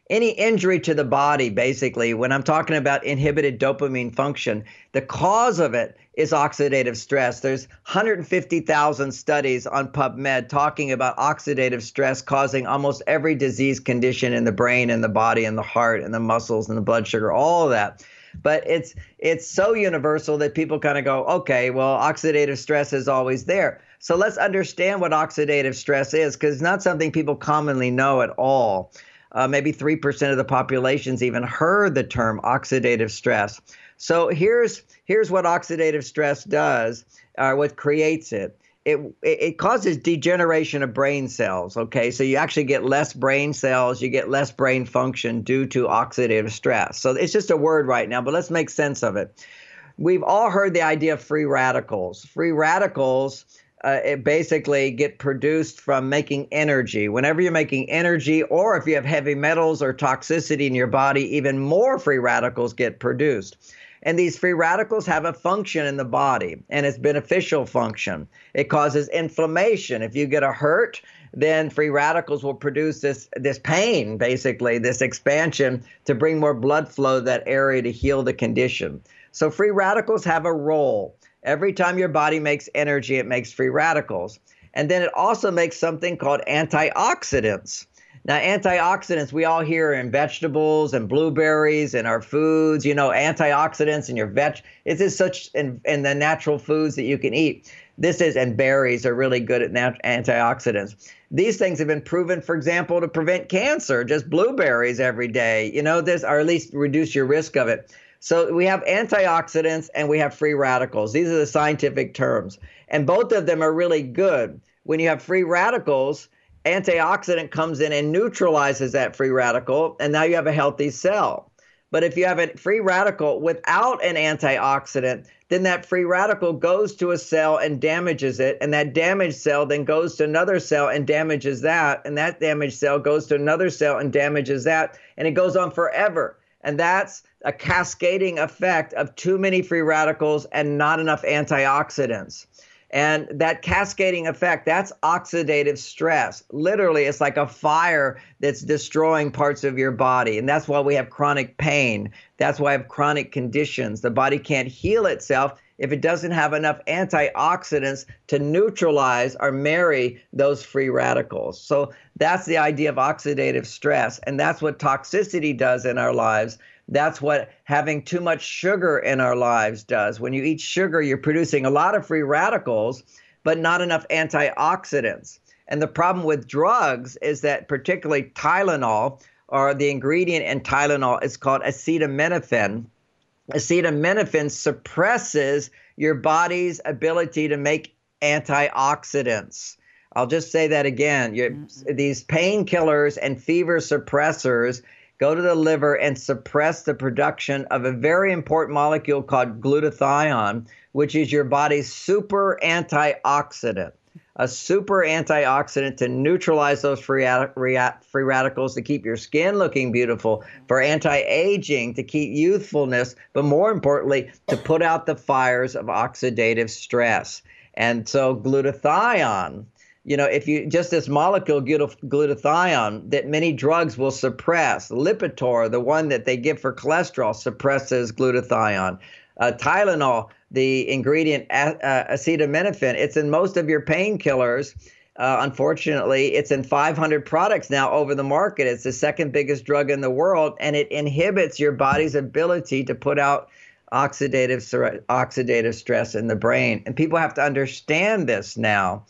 any injury to the body, basically, when I'm talking about inhibited dopamine function, the cause of it is oxidative stress. There's 150,000 studies on PubMed talking about oxidative stress causing almost every disease condition in the brain and the body and the heart and the muscles and the blood sugar, all of that. But it's so universal that people kind of go, okay, well, oxidative stress is always there. So let's understand what oxidative stress is, because it's not something people commonly know at all. Maybe 3% of the population's even heard the term oxidative stress. So here's what oxidative stress does, or what creates it. It causes degeneration of brain cells, okay? So you actually get less brain cells, you get less brain function due to oxidative stress. So it's just a word right now, but let's make sense of it. We've all heard the idea of free radicals. Free radicals it basically get produced from making energy. Whenever you're making energy, or if you have heavy metals or toxicity in your body, even more free radicals get produced. And these free radicals have a function in the body, and it's beneficial function. It causes inflammation. If you get a hurt, then free radicals will produce this pain, basically, this expansion to bring more blood flow to that area to heal the condition. So free radicals have a role. Every time your body makes energy, it makes free radicals. And then it also makes something called antioxidants. Now, antioxidants, we all hear in vegetables and blueberries and our foods, antioxidants in your it is such in the natural foods that you can eat. And berries are really good at antioxidants. These things have been proven, for example, to prevent cancer, just blueberries every day, or at least reduce your risk of it. So we have antioxidants and we have free radicals. These are the scientific terms. And both of them are really good. When you have free radicals, antioxidant comes in and neutralizes that free radical, and now you have a healthy cell. But if you have a free radical without an antioxidant, then that free radical goes to a cell and damages it. And that damaged cell then goes to another cell and damages that. And that damaged cell goes to another cell and damages that. And it goes on forever. And that's a cascading effect of too many free radicals and not enough antioxidants. And that cascading effect, that's oxidative stress. Literally, it's like a fire that's destroying parts of your body. And that's why we have chronic pain. That's why we have chronic conditions. The body can't heal itself if it doesn't have enough antioxidants to neutralize or marry those free radicals. So that's the idea of oxidative stress. And that's what toxicity does in our lives. That's what having too much sugar in our lives does. When you eat sugar, you're producing a lot of free radicals, but not enough antioxidants. And the problem with drugs is that particularly Tylenol, or the ingredient in Tylenol is called acetaminophen. Acetaminophen suppresses your body's ability to make antioxidants. I'll just say that again. These painkillers and fever suppressors go to the liver and suppress the production of a very important molecule called glutathione, which is your body's super antioxidant, a super antioxidant to neutralize those free radicals, to keep your skin looking beautiful, for anti-aging, to keep youthfulness, but more importantly, to put out the fires of oxidative stress. And so glutathione, you know, if you just this molecule glutathione that many drugs will suppress, Lipitor, the one that they give for cholesterol, suppresses glutathione. Tylenol, the ingredient acetaminophen, it's in most of your painkillers. Unfortunately, it's in 500 products now over the market. It's the second biggest drug in the world, and it inhibits your body's ability to put out oxidative stress in the brain. And people have to understand this now.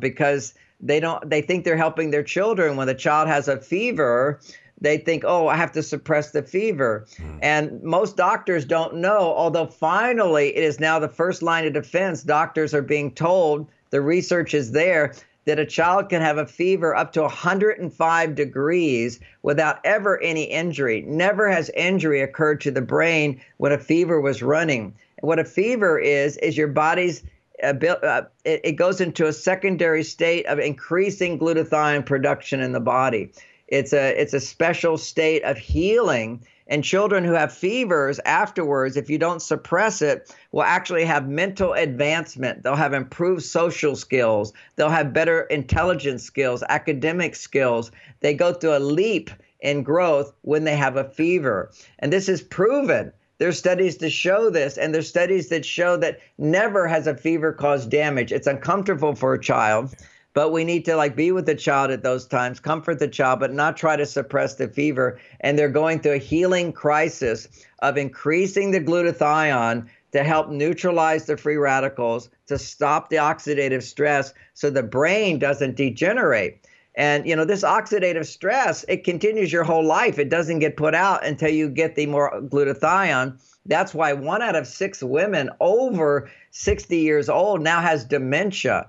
Because they think they're helping their children. When the child has a fever, they think, oh, I have to suppress the fever. And most doctors don't know, although finally it is now the first line of defense. Doctors are being told, the research is there, that a child can have a fever up to 105 degrees without ever any injury. Never has injury occurred to the brain when a fever was running. What a fever is your body's it goes into a secondary state of increasing glutathione production in the body. It's a special state of healing. And children who have fevers afterwards, if you don't suppress it, will actually have mental advancement. They'll have improved social skills. They'll have better intelligence skills, academic skills. They go through a leap in growth when they have a fever. And this is proven. There's studies to show this, and there's studies that show that never has a fever caused damage. It's uncomfortable for a child, but we need to be with the child at those times, comfort the child, but not try to suppress the fever. And they're going through a healing crisis of increasing the glutathione to help neutralize the free radicals, to stop the oxidative stress so the brain doesn't degenerate. And, you know, this oxidative stress, it continues your whole life. It doesn't get put out until you get the more glutathione. That's why 1 out of 6 women over 60 years old now has dementia.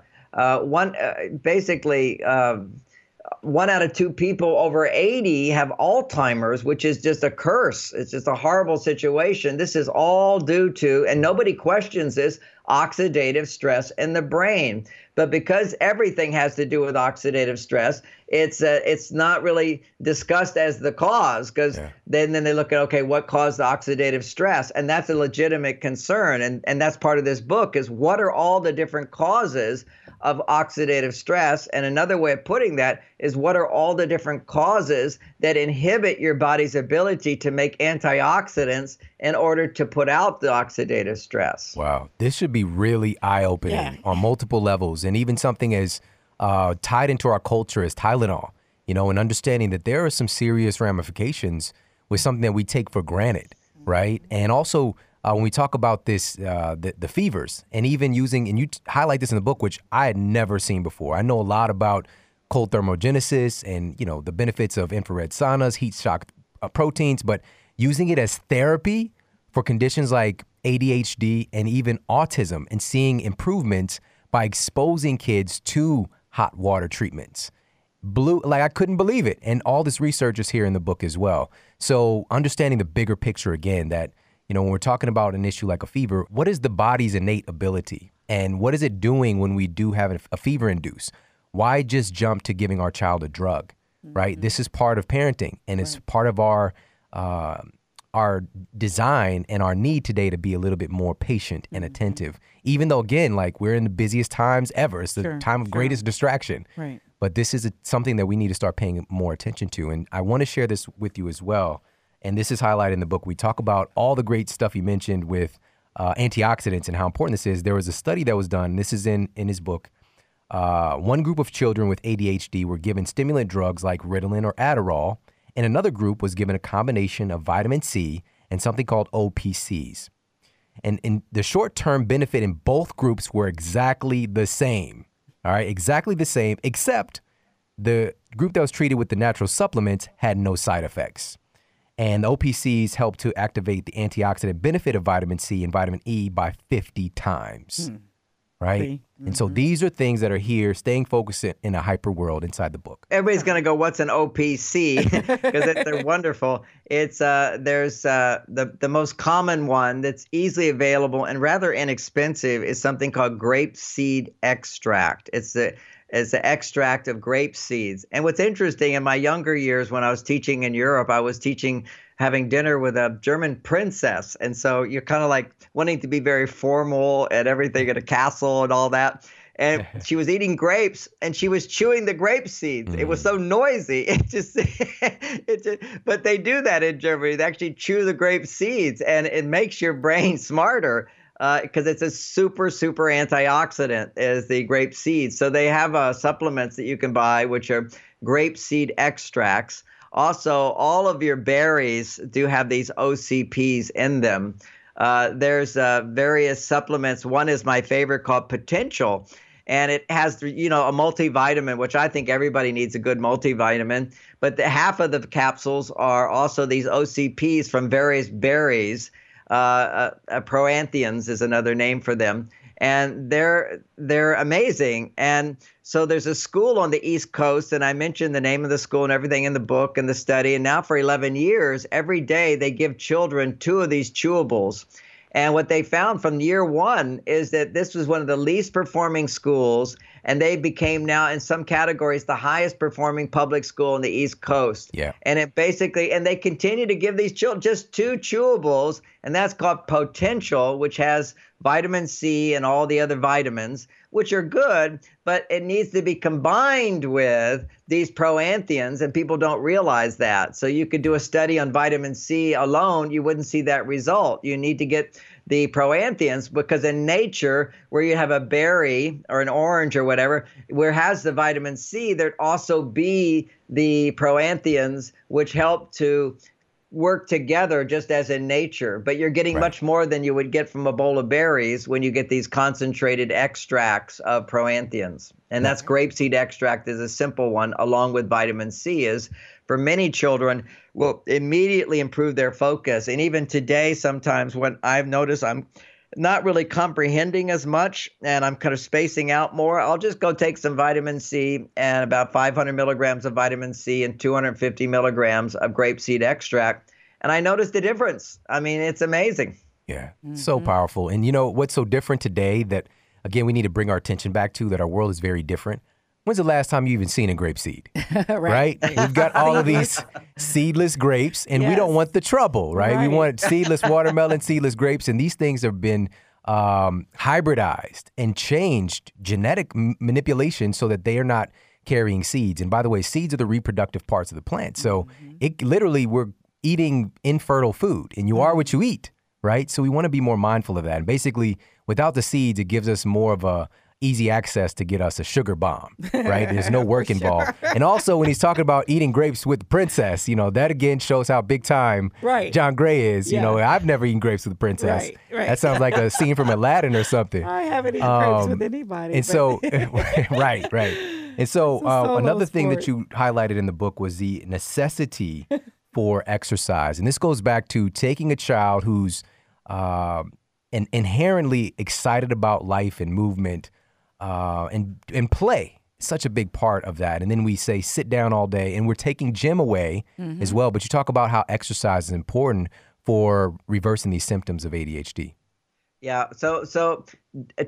Basically, 1 out of 2 people over 80 have Alzheimer's, which is just a curse. It's just a horrible situation. This is all due to, and nobody questions this, oxidative stress in the brain. But because everything has to do with oxidative stress, it's not really discussed as the cause, because then they look at, okay, what caused the oxidative stress? And that's a legitimate concern. And that's part of this book is what are all the different causes of oxidative stress? And another way of putting that is what are all the different causes that inhibit your body's ability to make antioxidants in order to put out the oxidative stress? Wow. This should be really eye-opening on multiple levels. And even something as tied into our culture as Tylenol, you know, and understanding that there are some serious ramifications with something that we take for granted, right? And also when we talk about this, the fevers, and even using, and you highlight this in the book, which I had never seen before. I know a lot about cold thermogenesis and, you know, the benefits of infrared saunas, heat shock proteins, but using it as therapy for conditions like ADHD and even autism, and seeing improvements by exposing kids to hot water treatments. blew, like I couldn't believe it. And all this research is here in the book as well. So understanding the bigger picture again, that, you know, when we're talking about an issue like a fever, what is the body's innate ability? And what is it doing when we do have a fever induce? Why just jump to giving our child a drug, right? Mm-hmm. This is part of parenting, and it's part of our design and our need today to be a little bit more patient and attentive. Even though, again, like we're in the busiest times ever. It's the time of greatest distraction. Right. But this is something that we need to start paying more attention to. And I want to share this with you as well. And this is highlighted in the book. We talk about all the great stuff you mentioned with antioxidants and how important this is. There was a study that was done. This is in his book. One group of children with ADHD were given stimulant drugs like Ritalin or Adderall, and another group was given a combination of vitamin C and something called OPCs. And in the short-term benefit in both groups were exactly the same, all right? Exactly the same, except the group that was treated with the natural supplements had no side effects. And the OPCs helped to activate the antioxidant benefit of vitamin C and vitamin E by 50 times. Right? Mm-hmm. And so these are things that are here, staying focused in a hyper world inside the book. Everybody's going to go, what's an OPC? Because they're wonderful. It's there's the most common one that's easily available and rather inexpensive is something called grape seed extract. It's the extract of grape seeds. And what's interesting, in my younger years when I was teaching in Europe, I was teaching having dinner with a German princess. And so you're kind of like wanting to be very formal and everything at a castle and all that. And she was eating grapes and she was chewing the grape seeds. It was so noisy. But they do that in Germany. They actually chew the grape seeds and it makes your brain smarter. Because it's a super, super antioxidant is the grape seeds. So they have supplements that you can buy, which are grape seed extracts. Also, all of your berries do have these OCPs in them. There's various supplements. One is my favorite called Potential. And it has, you know, a multivitamin, which I think everybody needs a good multivitamin. But half of the capsules are also these OCPs from various berries. Proanthocyanidins is another name for them, and they're amazing. And so there's a school on the East Coast, and I mentioned the name of the school and everything in the book and the study. And now for 11 years, every day they give children 2 of these chewables. And what they found from year 1 is that this was one of the least performing schools, and they became now in some categories the highest performing public school on the East Coast. Yeah. And it basically, and they continue to give these children just 2 chewables, and that's called Potential, which has vitamin C and all the other vitamins, which are good, but it needs to be combined with these proanthocyanidins, and people don't realize that. So you could do a study on vitamin C alone, you wouldn't see that result. You need to get the proanthocyanidins, because in nature, where you have a berry or an orange or whatever, where it has the vitamin C, there'd also be the proanthocyanidins, which help to work together just as in nature, but you're getting much more than you would get from a bowl of berries when you get these concentrated extracts of proanthocyanidins. And that's grapeseed extract is a simple one, along with vitamin C is for many children will immediately improve their focus. And even today, sometimes when I've noticed I'm not really comprehending as much and I'm kind of spacing out more, I'll just go take some vitamin C and about 500 milligrams of vitamin C and 250 milligrams of grapeseed extract. And I noticed the difference. I mean, it's amazing. Yeah, so powerful. And you know, what's so different today that, again, we need to bring our attention back to that our world is very different. When's the last time you even seen a grapeseed, right? We've got all of these seedless grapes, and we don't want the trouble, right? We want seedless watermelon, seedless grapes, and these things have been hybridized and changed genetic manipulation so that they are not carrying seeds. And by the way, seeds are the reproductive parts of the plant. So it literally, we're eating infertile food, and you are what you eat, right? So we want to be more mindful of that. And basically, without the seeds, it gives us more of a easy access to get us a sugar bomb, right? There's no work involved. And also when he's talking about eating grapes with the princess, you know, that again shows how big time John Gray is. You know, I've never eaten grapes with the princess. That sounds like a scene from Aladdin or something. I haven't eaten grapes with anybody. And so, And so another thing that you highlighted in the book was the necessity for exercise. And this goes back to taking a child who's inherently excited about life and movement, and play, such a big part of that. And then we say sit down all day, and we're taking gym away as well. But you talk about how exercise is important for reversing these symptoms of ADHD. Yeah, so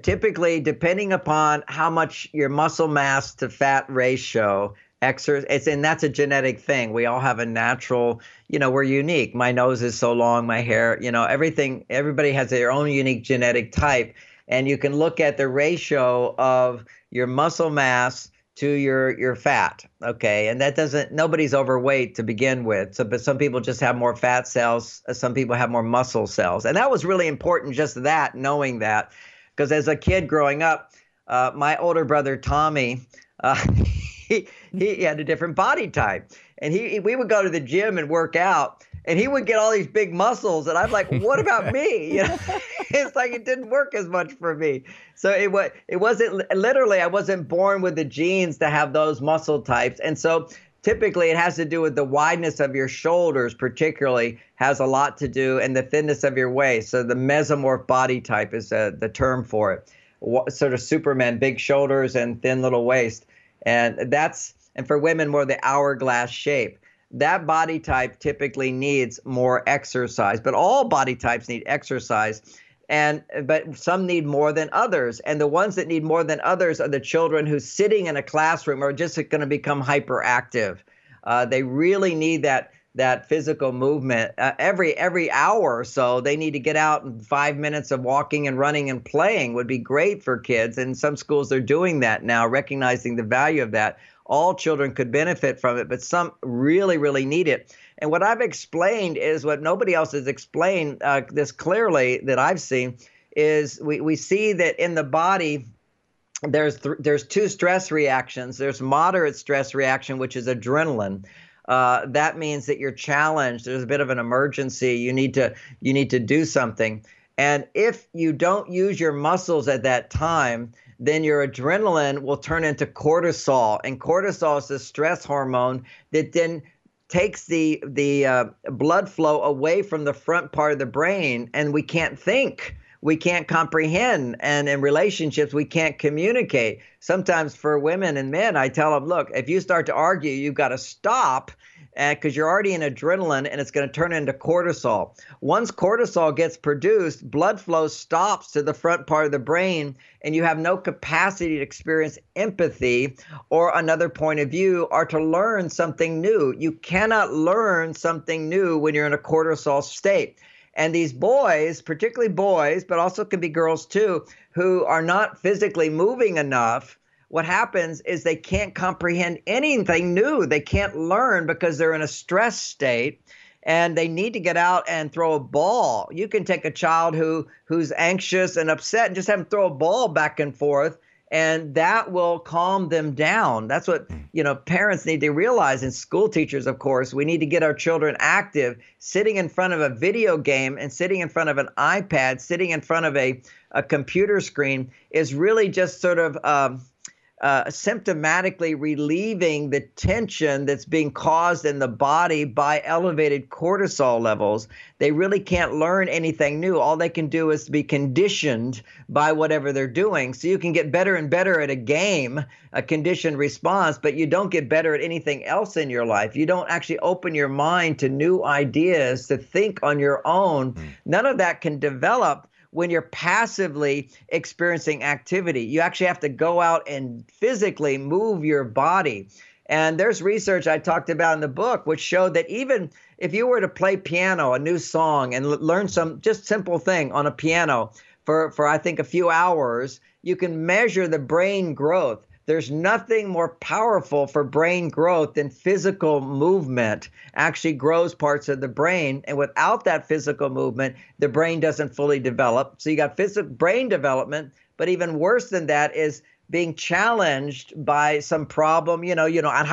typically, depending upon how much your muscle mass to fat ratio, and that's a genetic thing. We all have a natural, we're unique. My nose is so long, my hair, everything, everybody has their own unique genetic type. And you can look at the ratio of your muscle mass to your fat, okay? And that doesn't, nobody's overweight to begin with, but some people just have more fat cells, some people have more muscle cells. And that was really important, just that, knowing that. Because as a kid growing up, my older brother, Tommy, he had a different body type. And we would go to the gym and work out, and he would get all these big muscles, and I'm like, what about me? It's like it didn't work as much for me. So it wasn't literally, I wasn't born with the genes to have those muscle types. And so typically it has to do with the wideness of your shoulders, particularly has a lot to do, and the thinness of your waist. So the mesomorph body type is the term for it. Sort of Superman, big shoulders and thin little waist. And for women, more the hourglass shape. That body type typically needs more exercise, but all body types need exercise, but some need more than others. And the ones that need more than others are the children who, sitting in a classroom, are just going to become hyperactive. They really need that physical movement every hour or so. They need to get out, and 5 minutes of walking and running and playing would be great for kids. And some schools are doing that now, recognizing the value of that. All children could benefit from it, but some really, really need it. And what I've explained is what nobody else has explained this clearly that I've seen, is we see that in the body, there's two stress reactions. There's moderate stress reaction, which is adrenaline. That means that you're challenged. There's a bit of an emergency. You need to do something. And if you don't use your muscles at that time, then your adrenaline will turn into cortisol. And cortisol is the stress hormone that then takes the blood flow away from the front part of the brain, and we can't think. We can't comprehend, and in relationships, we can't communicate. Sometimes for women and men, I tell them, look, if you start to argue, you've got to stop, because you're already in adrenaline, and it's going to turn into cortisol. Once cortisol gets produced, blood flow stops to the front part of the brain, and you have no capacity to experience empathy or another point of view or to learn something new. You cannot learn something new when you're in a cortisol state. And these boys, particularly boys, but also can be girls too, who are not physically moving enough, what happens is they can't comprehend anything new. They can't learn because they're in a stress state, and they need to get out and throw a ball. You can take a child who's anxious and upset and just have them throw a ball back and forth, and that will calm them down. That's what parents need to realize, and school teachers, of course. We need to get our children active. Sitting in front of a video game and sitting in front of an iPad, sitting in front of a computer screen is really just sort of symptomatically relieving the tension that's being caused in the body by elevated cortisol levels. They really can't learn anything new. All they can do is be conditioned by whatever they're doing. So you can get better and better at a game, a conditioned response, but you don't get better at anything else in your life. You don't actually open your mind to new ideas, to think on your own. None of that can develop when you're passively experiencing activity. You actually have to go out and physically move your body. And there's research I talked about in the book, which showed that even if you were to play piano, a new song, and learn some just simple thing on a piano for I think a few hours, you can measure the brain growth. There's nothing more powerful for brain growth than physical movement. Actually grows parts of the brain, and without that physical movement, the brain doesn't fully develop. So you got physical brain development, but even worse than that is being challenged by some problem, how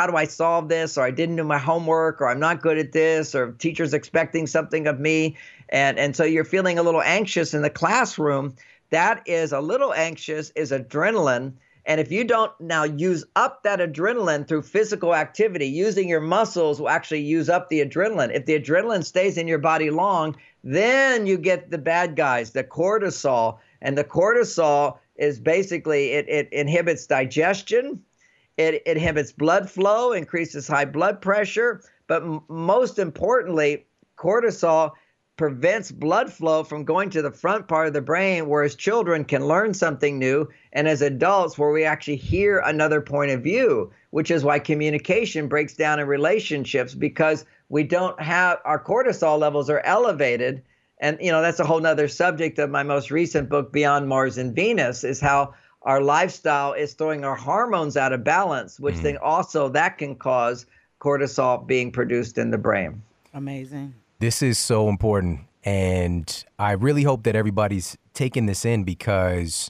do I solve this? Or I didn't do my homework, or I'm not good at this, or teacher's expecting something of me. And so you're feeling a little anxious in the classroom. That is a little anxious is adrenaline. And if you don't now use up that adrenaline through physical activity, using your muscles will actually use up the adrenaline. If the adrenaline stays in your body long, then you get the bad guys, the cortisol. And the cortisol is basically, it inhibits digestion. It inhibits blood flow, increases high blood pressure, but most importantly, cortisol prevents blood flow from going to the front part of the brain, whereas children can learn something new, and as adults, where we actually hear another point of view, which is why communication breaks down in relationships, because we don't have, our cortisol levels are elevated. And, you know, that's a whole nother subject of my most recent book, Beyond Mars and Venus, is how our lifestyle is throwing our hormones out of balance, which then also that can cause cortisol being produced in the brain. Amazing. This is so important, and I really hope that everybody's taking this in, because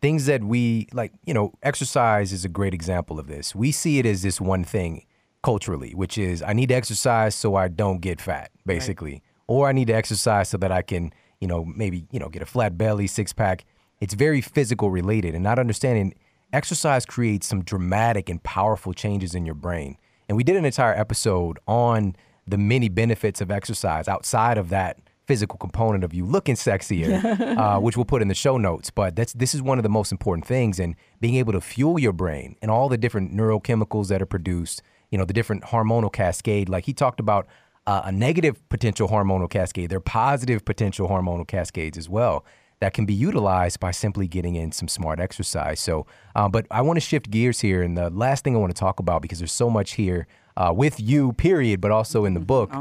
things that we, like, you know, exercise is a great example of this. We see it as this one thing culturally, which is I need to exercise so I don't get fat, basically. Right. Or I need to exercise so that I can, you know, maybe, you know, get a flat belly, six-pack. It's very physical related, and not understanding exercise creates some dramatic and powerful changes in your brain. And we did an entire episode on the many benefits of exercise outside of that physical component of you looking sexier, which we'll put in the show notes. But this is one of the most important things, and being able to fuel your brain and all the different neurochemicals that are produced, you know, the different hormonal cascade. Like he talked about a negative potential hormonal cascade. There are positive potential hormonal cascades as well that can be utilized by simply getting in some smart exercise. So, but I want to shift gears here. And the last thing I want to talk about, because there's so much here, with you, period, but also in the book,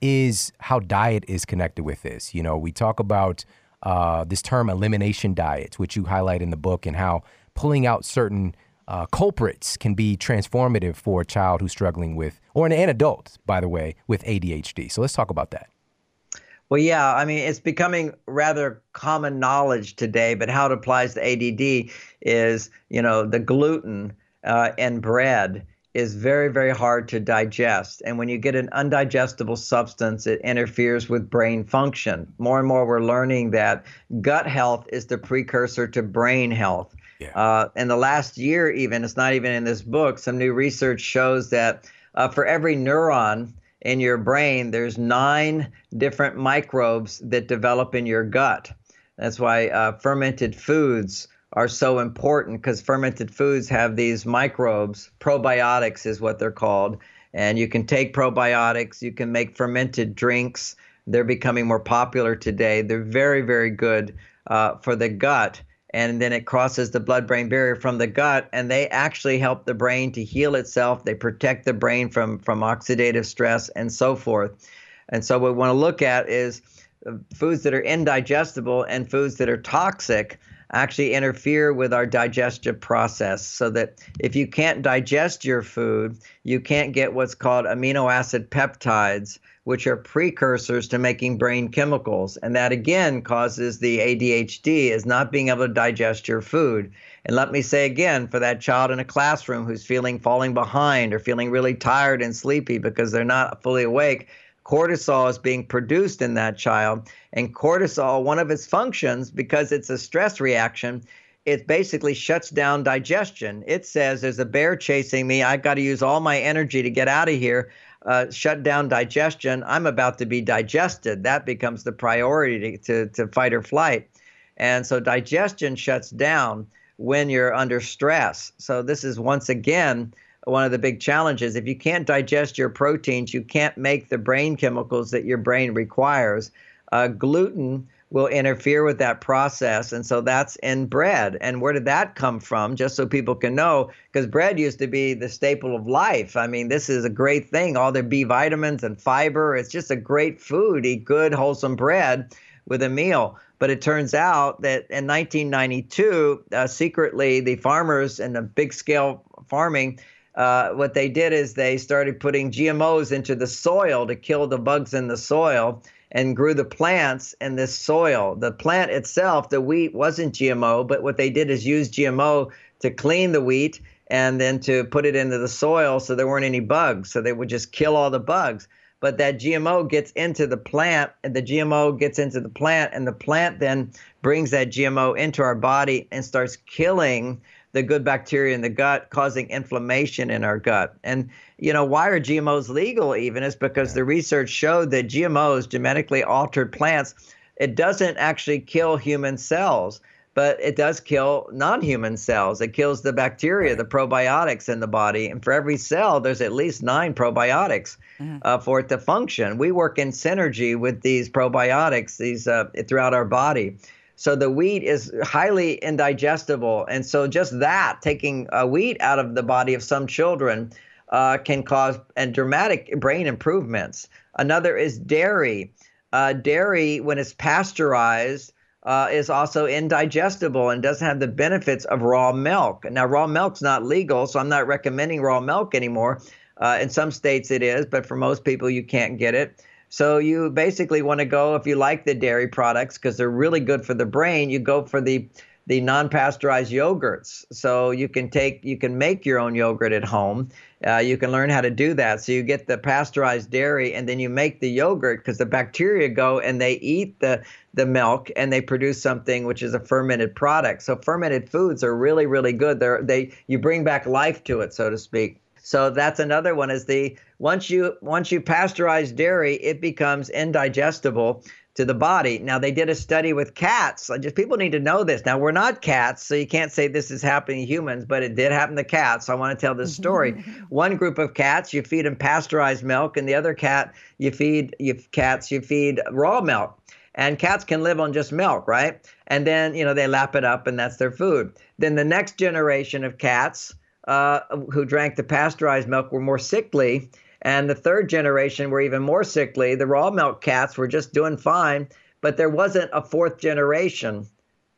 is how diet is connected with this. You know, we talk about this term elimination diets, which you highlight in the book, and how pulling out certain culprits can be transformative for a child who's struggling with, or an adult, by the way, with ADHD. So let's talk about that. Well, yeah, I mean, it's becoming rather common knowledge today, but how it applies to ADD is, you know, the gluten in bread is very, very hard to digest. And when you get an undigestible substance, it interferes with brain function. More and more, we're learning that gut health is the precursor to brain health. Yeah. In the last year, even, it's not even in this book, some new research shows that for every neuron in your brain, there's 9 different microbes that develop in your gut. That's why fermented foods are so important, because fermented foods have these microbes. Probiotics is what they're called. And you can take probiotics, you can make fermented drinks. They're becoming more popular today. They're very, very good for the gut. And then it crosses the blood-brain barrier from the gut, and they actually help the brain to heal itself. They protect the brain from oxidative stress and so forth. And so what we want to look at is foods that are indigestible and foods that are toxic actually interfere with our digestive process, so that if you can't digest your food, you can't get what's called amino acid peptides, which are precursors to making brain chemicals. And that, again, causes the ADHD, is not being able to digest your food. And let me say again, for that child in a classroom who's falling behind or feeling really tired and sleepy because they're not fully awake, cortisol is being produced in that child. And cortisol, one of its functions, because it's a stress reaction, it basically shuts down digestion. It says, there's a bear chasing me. I've got to use all my energy to get out of here. Shut down digestion. I'm about to be digested. That becomes the priority to fight or flight. And so digestion shuts down when you're under stress. So this is, once again, one of the big challenges. If you can't digest your proteins, you can't make the brain chemicals that your brain requires. Gluten will interfere with that process, and so that's in bread. And where did that come from? Just so people can know, because bread used to be the staple of life. I mean, this is a great thing, all the B vitamins and fiber. It's just a great food. Eat good, wholesome bread with a meal. But it turns out that in 1992, secretly, the farmers and the big-scale farming, what they did is they started putting GMOs into the soil to kill the bugs in the soil, and grew the plants in this soil. The plant itself, the wheat, wasn't GMO, but what they did is use GMO to clean the wheat and then to put it into the soil so there weren't any bugs. So they would just kill all the bugs. But that GMO gets into the plant, and the GMO gets into the plant, and the plant then brings that GMO into our body and starts killing the good bacteria in the gut, causing inflammation in our gut. And, you know, why are GMOs legal even? It's because the research showed that GMOs, genetically altered plants, it doesn't actually kill human cells, but it does kill non-human cells. It kills the bacteria, the probiotics in the body. And for every cell, there's at least 9 probiotics for it to function. We work in synergy with these probiotics throughout our body. So the wheat is highly indigestible. And so just that, taking wheat out of the body of some children can cause dramatic brain improvements. Another is dairy. Dairy, when it's pasteurized, is also indigestible and doesn't have the benefits of raw milk. Now, raw milk's not legal, so I'm not recommending raw milk anymore. In some states it is, but for most people you can't get it. So you basically want to go, if you like the dairy products, because they're really good for the brain, you go for the non-pasteurized yogurts. So you can make your own yogurt at home. You can learn how to do that. So you get the pasteurized dairy and then you make the yogurt, because the bacteria go and they eat the milk and they produce something which is a fermented product. So fermented foods are really, really good. You bring back life to it, so to speak. So that's another one, is once you pasteurize dairy, it becomes indigestible to the body. Now, they did a study with cats. People need to know this. Now, we're not cats, so you can't say this is happening to humans, but it did happen to cats. So I want to tell this story. One group of cats, you feed them pasteurized milk, and the other cats you feed raw milk. And cats can live on just milk, right? And then, they lap it up, and that's their food. Then the next generation of cats who drank the pasteurized milk were more sickly. And the third generation were even more sickly. The raw milk cats were just doing fine, but there wasn't a fourth generation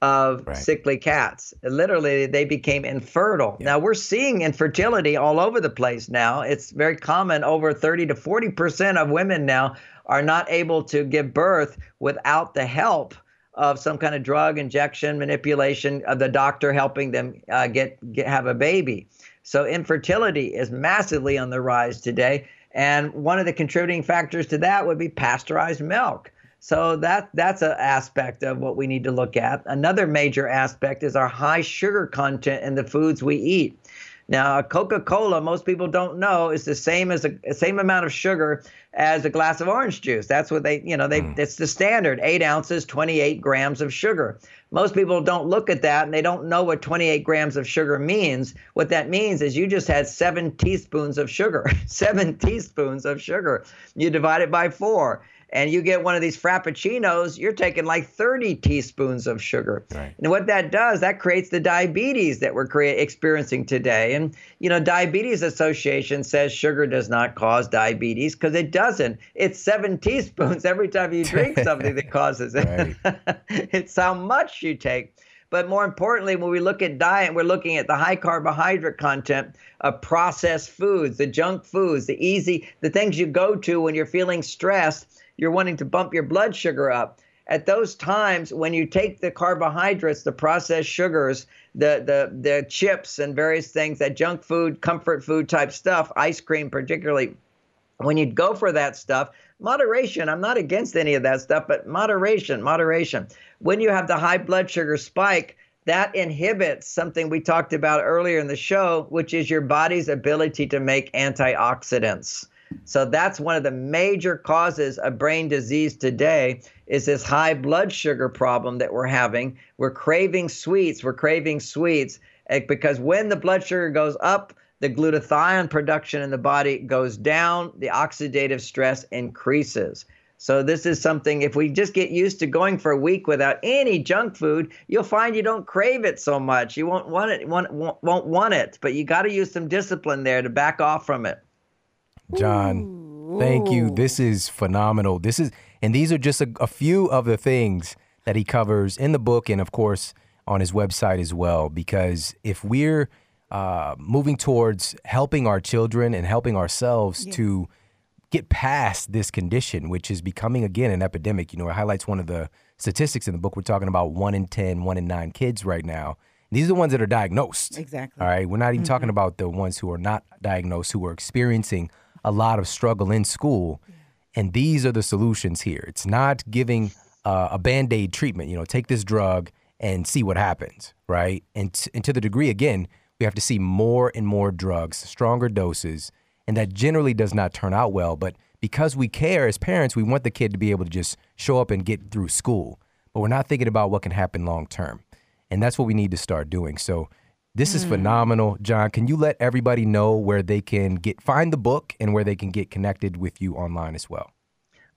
of sickly cats. Literally, they became infertile. Yeah. Now, we're seeing infertility all over the place now. It's very common. Over 30 to 40% of women now are not able to give birth without the help of some kind of drug, injection, manipulation of the doctor helping them have a baby. So infertility is massively on the rise today. And one of the contributing factors to that would be pasteurized milk. So that's an aspect of what we need to look at. Another major aspect is our high sugar content in the foods we eat. Now, Coca-Cola, most people don't know, is the same as same amount of sugar as a glass of orange juice. That's what it's the standard, 8 ounces, 28 grams of sugar. Most people don't look at that, and they don't know what 28 grams of sugar means. What that means is you just had 7 teaspoons of sugar, 7 teaspoons of sugar. You divide it by 4. And you get one of these frappuccinos, you're taking like 30 teaspoons of sugar. Right. And what that does, that creates the diabetes that we're experiencing today. And, Diabetes Association says sugar does not cause diabetes, because it doesn't. It's 7 teaspoons every time you drink something that causes it. It's how much you take. But more importantly, when we look at diet, we're looking at the high carbohydrate content of processed foods, the junk foods, the things you go to when you're feeling stressed. You're wanting to bump your blood sugar up. At those times, when you take the carbohydrates, the processed sugars, the chips and various things, that junk food, comfort food type stuff, ice cream particularly, when you go for that stuff, moderation, I'm not against any of that stuff, but moderation. When you have the high blood sugar spike, that inhibits something we talked about earlier in the show, which is your body's ability to make antioxidants. So that's one of the major causes of brain disease today, is this high blood sugar problem that we're having. We're craving sweets. Because when the blood sugar goes up, the glutathione production in the body goes down. The oxidative stress increases. So this is something, if we just get used to going for a week without any junk food, you'll find you don't crave it so much. You won't want it, but you got to use some discipline there to back off from it. John, thank you. This is phenomenal. These are just a few of the things that he covers in the book, and of course on his website as well, because if we're moving towards helping our children and helping ourselves to get past this condition, which is becoming, again, an epidemic. It highlights one of the statistics in the book. We're talking about 1 in 9 kids right now. These are the ones that are diagnosed. Exactly. All right. We're not even talking about the ones who are not diagnosed, who are experiencing a lot of struggle in school. And these are the solutions here. It's not giving a Band-Aid treatment, take this drug and see what happens, right? And to the degree, again, we have to see more and more drugs, stronger doses, and that generally does not turn out well. But because we care as parents, we want the kid to be able to just show up and get through school. But we're not thinking about what can happen long term. And that's what we need to start doing. So this is phenomenal. John, can you let everybody know where they can find the book and where they can get connected with you online as well?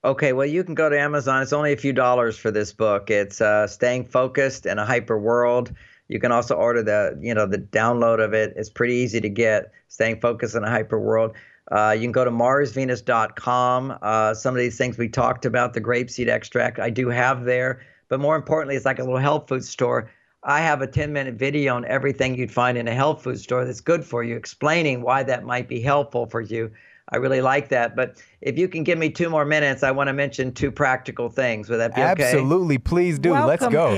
Okay, well, you can go to Amazon. It's only a few dollars for this book. It's Staying Focused in a Hyper World. You can also order the download of it. It's pretty easy to get, Staying Focused in a Hyper World. You can go to marsvenus.com. Some of these things we talked about, the grapeseed extract, I do have there. But more importantly, it's like a little health food store. I have a 10-minute video on everything you'd find in a health food store that's good for you, explaining why that might be helpful for you. I really like that. But if you can give me 2 more minutes, I want to mention 2 practical things. Would that be okay? Absolutely. Please do. Welcome. Let's go.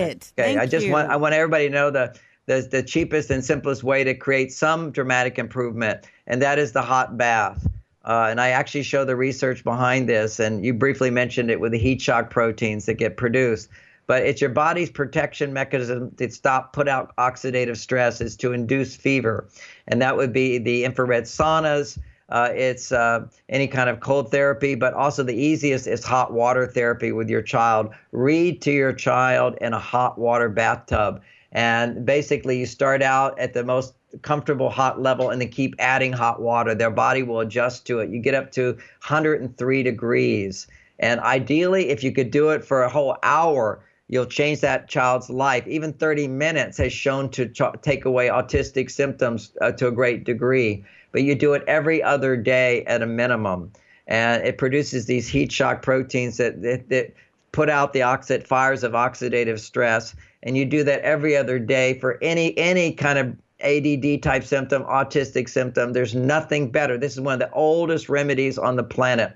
Okay. I want everybody to know the cheapest and simplest way to create some dramatic improvement, and that is the hot bath. And I actually show the research behind this, and you briefly mentioned it with the heat shock proteins that get produced. But it's your body's protection mechanism to put out oxidative stress is to induce fever. And that would be the infrared saunas. It's any kind of cold therapy, but also the easiest is hot water therapy with your child. Read to your child in a hot water bathtub. And basically you start out at the most comfortable hot level and then keep adding hot water. Their body will adjust to it. You get up to 103 degrees. And ideally, if you could do it for a whole hour, you'll change that child's life. Even 30 minutes has shown to take away autistic symptoms to a great degree. But you do it every other day at a minimum. And it produces these heat shock proteins that put out the fires of oxidative stress. And you do that every other day for any kind of ADD type symptom, autistic symptom. There's nothing better. This is one of the oldest remedies on the planet.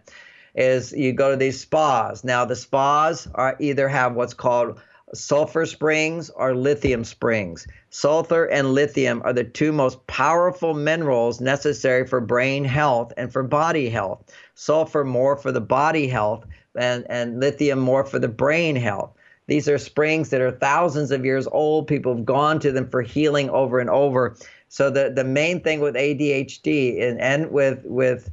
Is you go to these spas. Now the spas are either have what's called sulfur springs or lithium springs. Sulfur and lithium are the 2 most powerful minerals necessary for brain health and for body health. Sulfur more for the body health and lithium more for the brain health. These are springs that are thousands of years old. People have gone to them for healing over and over. So the main thing with ADHD and with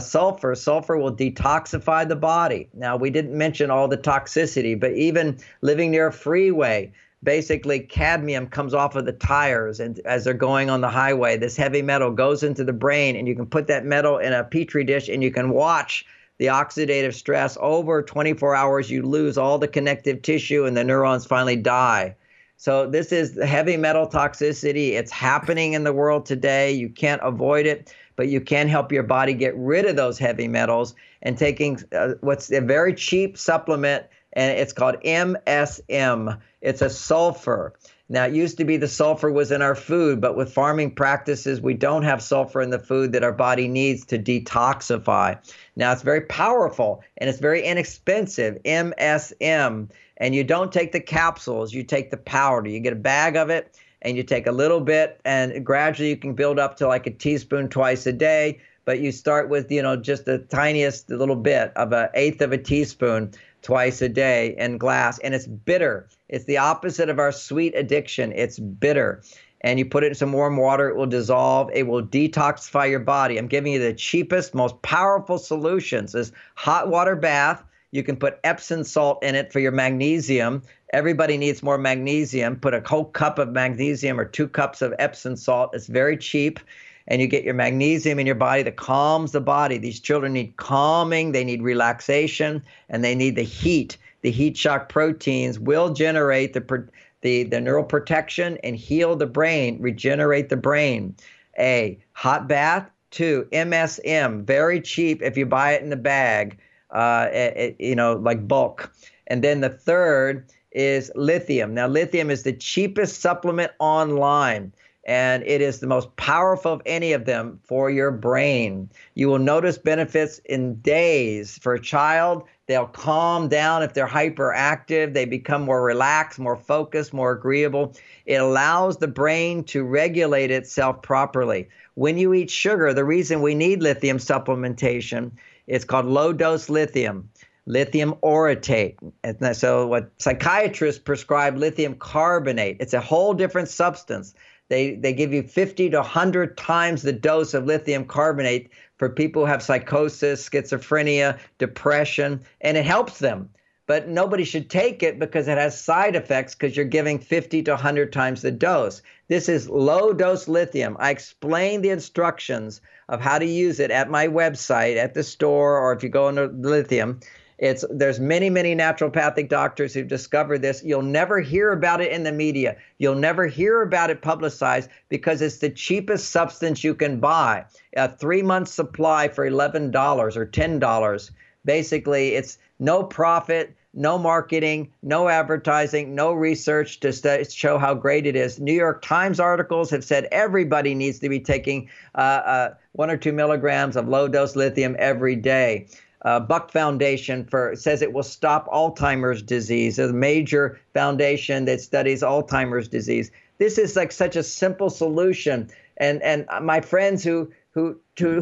sulfur will detoxify the body. Now, we didn't mention all the toxicity, but even living near a freeway, basically cadmium comes off of the tires, and as they're going on the highway, this heavy metal goes into the brain, and you can put that metal in a petri dish, and you can watch the oxidative stress over 24 hours. You lose all the connective tissue, and the neurons finally die. So this is the heavy metal toxicity. It's happening in the world today. You can't avoid it. But you can help your body get rid of those heavy metals and taking what's a very cheap supplement, and it's called MSM. It's a sulfur. Now, it used to be the sulfur was in our food, but with farming practices, we don't have sulfur in the food that our body needs to detoxify. Now, it's very powerful, and it's very inexpensive, MSM. And you don't take the capsules. You take the powder. You get a bag of it. And you take a little bit, and gradually you can build up to like a teaspoon twice a day. But you start with, just the tiniest little bit of an eighth of a teaspoon twice a day in glass. And it's bitter. It's the opposite of our sweet addiction. It's bitter. And you put it in some warm water. It will dissolve. It will detoxify your body. I'm giving you the cheapest, most powerful solutions. This hot water bath. You can put Epsom salt in it for your magnesium. Everybody needs more magnesium. Put a whole cup of magnesium or 2 cups of Epsom salt. It's very cheap. And you get your magnesium in your body that calms the body. These children need calming. They need relaxation. And they need the heat. The heat shock proteins will generate the neural protection and heal the brain, regenerate the brain. A, hot bath. 2, MSM. Very cheap if you buy it in the bag, like bulk. And then the third is lithium. Now, lithium is the cheapest supplement online, and it is the most powerful of any of them for your brain. You will notice benefits in days. For a child, they'll calm down if they're hyperactive. They become more relaxed, more focused, more agreeable. It allows the brain to regulate itself properly. When you eat sugar, the reason we need lithium supplementation, it's called low-dose lithium. Lithium orotate. And so what psychiatrists prescribe lithium carbonate. It's a whole different substance. They give you 50 to 100 times the dose of lithium carbonate for people who have psychosis, schizophrenia, depression, and it helps them. but nobody should take it because it has side effects because you're giving 50 to 100 times the dose. This is low-dose lithium. I explain the instructions of how to use it at my website, at the store, or if you go into Lithium. There's many, many naturopathic doctors who've discovered this. You'll never hear about it in the media. You'll never hear about it publicized because it's the cheapest substance you can buy. A 3-month supply for $11 or $10. Basically, it's no profit, no marketing, no advertising, no research to show how great it is. New York Times articles have said everybody needs to be taking 1 or 2 milligrams of low-dose lithium every day. Buck Foundation says it will stop Alzheimer's disease, a major foundation that studies Alzheimer's disease. This is like such a simple solution. And my friends who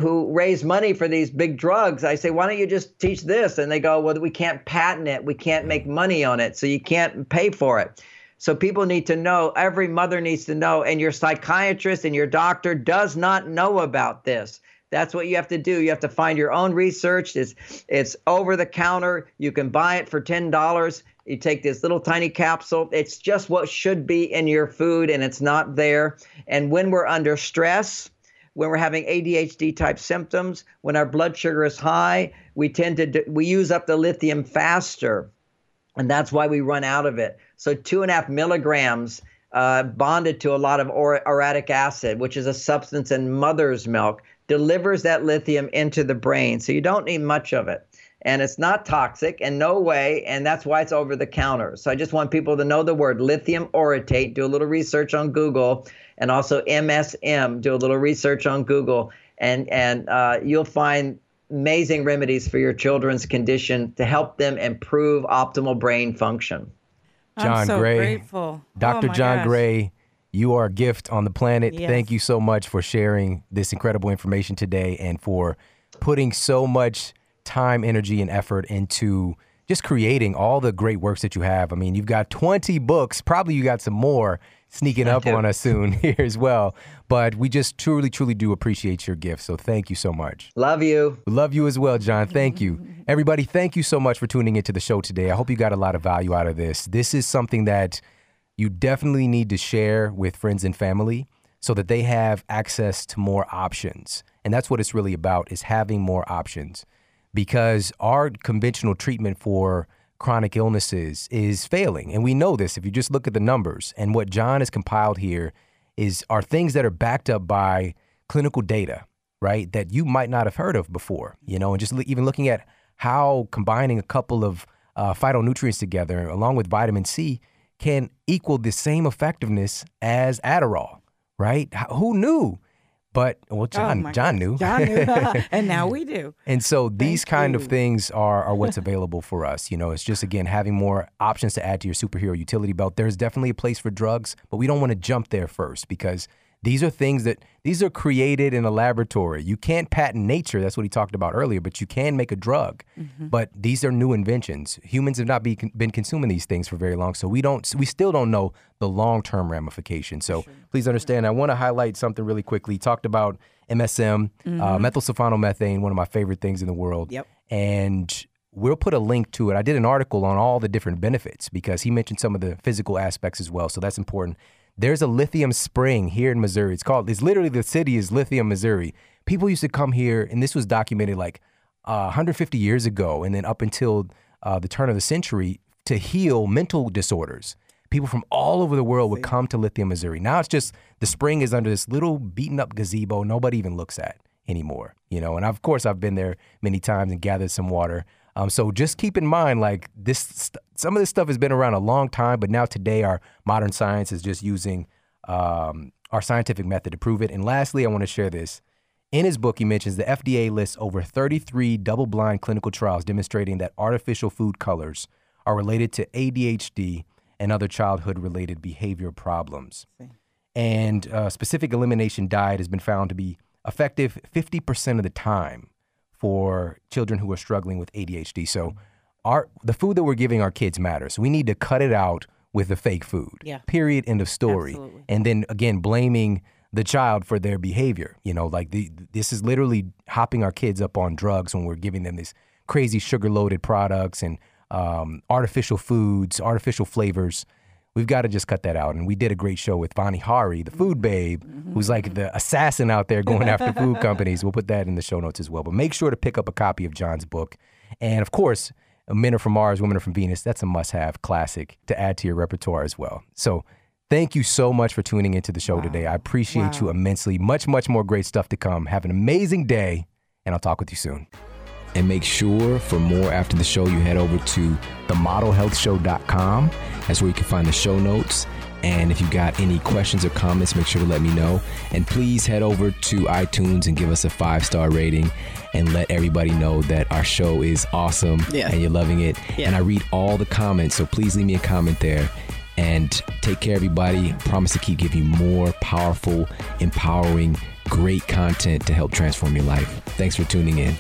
raise money for these big drugs, I say, why don't you just teach this? And they go, well, we can't patent it. We can't make money on it, so you can't pay for it. So people need to know, every mother needs to know, and your psychiatrist and your doctor does not know about this. That's what you have to do. You have to find your own research. It's over the counter. You can buy it for $10. You take this little tiny capsule. It's just what should be in your food, and it's not there. And when we're under stress, when we're having ADHD type symptoms, when our blood sugar is high, we use up the lithium faster, and that's why we run out of it. So 2.5 milligrams bonded to a lot of orotate acid, which is a substance in mother's milk, delivers that lithium into the brain. So you don't need much of it. And it's not toxic in no way, and that's why it's over the counter. So I just want people to know the word lithium orotate. Do a little research on Google, and also MSM. Do a little research on Google, and you'll find amazing remedies for your children's condition to help them improve optimal brain function. I'm so grateful. Dr. John Gray, you are a gift on the planet. Yes. Thank you so much for sharing this incredible information today and for putting so much time, energy, and effort into just creating all the great works that you have. I mean, you've got 20 books. Probably you got some more sneaking up on us soon here as well. But we just truly, truly do appreciate your gift. So thank you so much. Love you. Love you as well, John. Thank you. Everybody, thank you so much for tuning into the show today. I hope you got a lot of value out of this. This is something that you definitely need to share with friends and family so that they have access to more options. And that's what it's really about, is having more options, because our conventional treatment for chronic illnesses is failing. And we know this if you just look at the numbers. And what John has compiled here are things that are backed up by clinical data, right, that you might not have heard of before, you know, and just even looking at how combining a couple of phytonutrients together along with vitamin C can equal the same effectiveness as Adderall, right? Who knew? But, well, John knew. And now we do. And so these kind of things are what's available for us. You know, it's just, again, having more options to add to your superhero utility belt. There's definitely a place for drugs, but we don't want to jump there first, because these are things these are created in a laboratory. You can't patent nature. That's what he talked about earlier, but you can make a drug. Mm-hmm. But these are new inventions. Humans have not been consuming these things for very long, so we still don't know the long-term ramifications. So please understand, I want to highlight something really quickly. He talked about MSM, methyl sulfonamethane, one of my favorite things in the world. Yep. And we'll put a link to it. I did an article on all the different benefits because he mentioned some of the physical aspects as well, so that's important. There's a lithium spring here in Missouri. It's literally, the city is Lithium, Missouri. People used to come here, and this was documented like 150 years ago, and then up until the turn of the century, to heal mental disorders. People from all over the world would come to Lithium, Missouri. Now it's just, the spring is under this little beaten up gazebo nobody even looks at anymore, you know? And of course, I've been there many times and gathered some water. So just keep in mind, like, some of this stuff has been around a long time, but now today our modern science is just using our scientific method to prove it. And lastly, I want to share this. In his book, he mentions the FDA lists over 33 double-blind clinical trials demonstrating that artificial food colors are related to ADHD and other childhood-related behavior problems. And specific elimination diet has been found to be effective 50% of the time for children who are struggling with ADHD. So the food that we're giving our kids matters. We need to cut it out with the fake food, period, end of story. Absolutely. And then, again, blaming the child for their behavior. You know, like this is literally hopping our kids up on drugs when we're giving them these crazy sugar-loaded products and artificial foods, artificial flavors. We've got to just cut that out. And we did a great show with Vani Hari, the food babe, who's like the assassin out there going after food companies. We'll put that in the show notes as well. But make sure to pick up a copy of John's book. And of course, Men Are From Mars, Women Are From Venus. That's a must-have classic to add to your repertoire as well. So thank you so much for tuning into the show today. I appreciate you immensely. Much, much more great stuff to come. Have an amazing day, and I'll talk with you soon. And make sure for more after the show, you head over to themodelhealthshow.com. That's where you can find the show notes. And if you got any questions or comments, make sure to let me know. And please head over to iTunes and give us a 5-star rating and let everybody know that our show is awesome and you're loving it. Yeah. And I read all the comments, so please leave me a comment there. And take care, everybody. I promise to keep giving you more powerful, empowering, great content to help transform your life. Thanks for tuning in.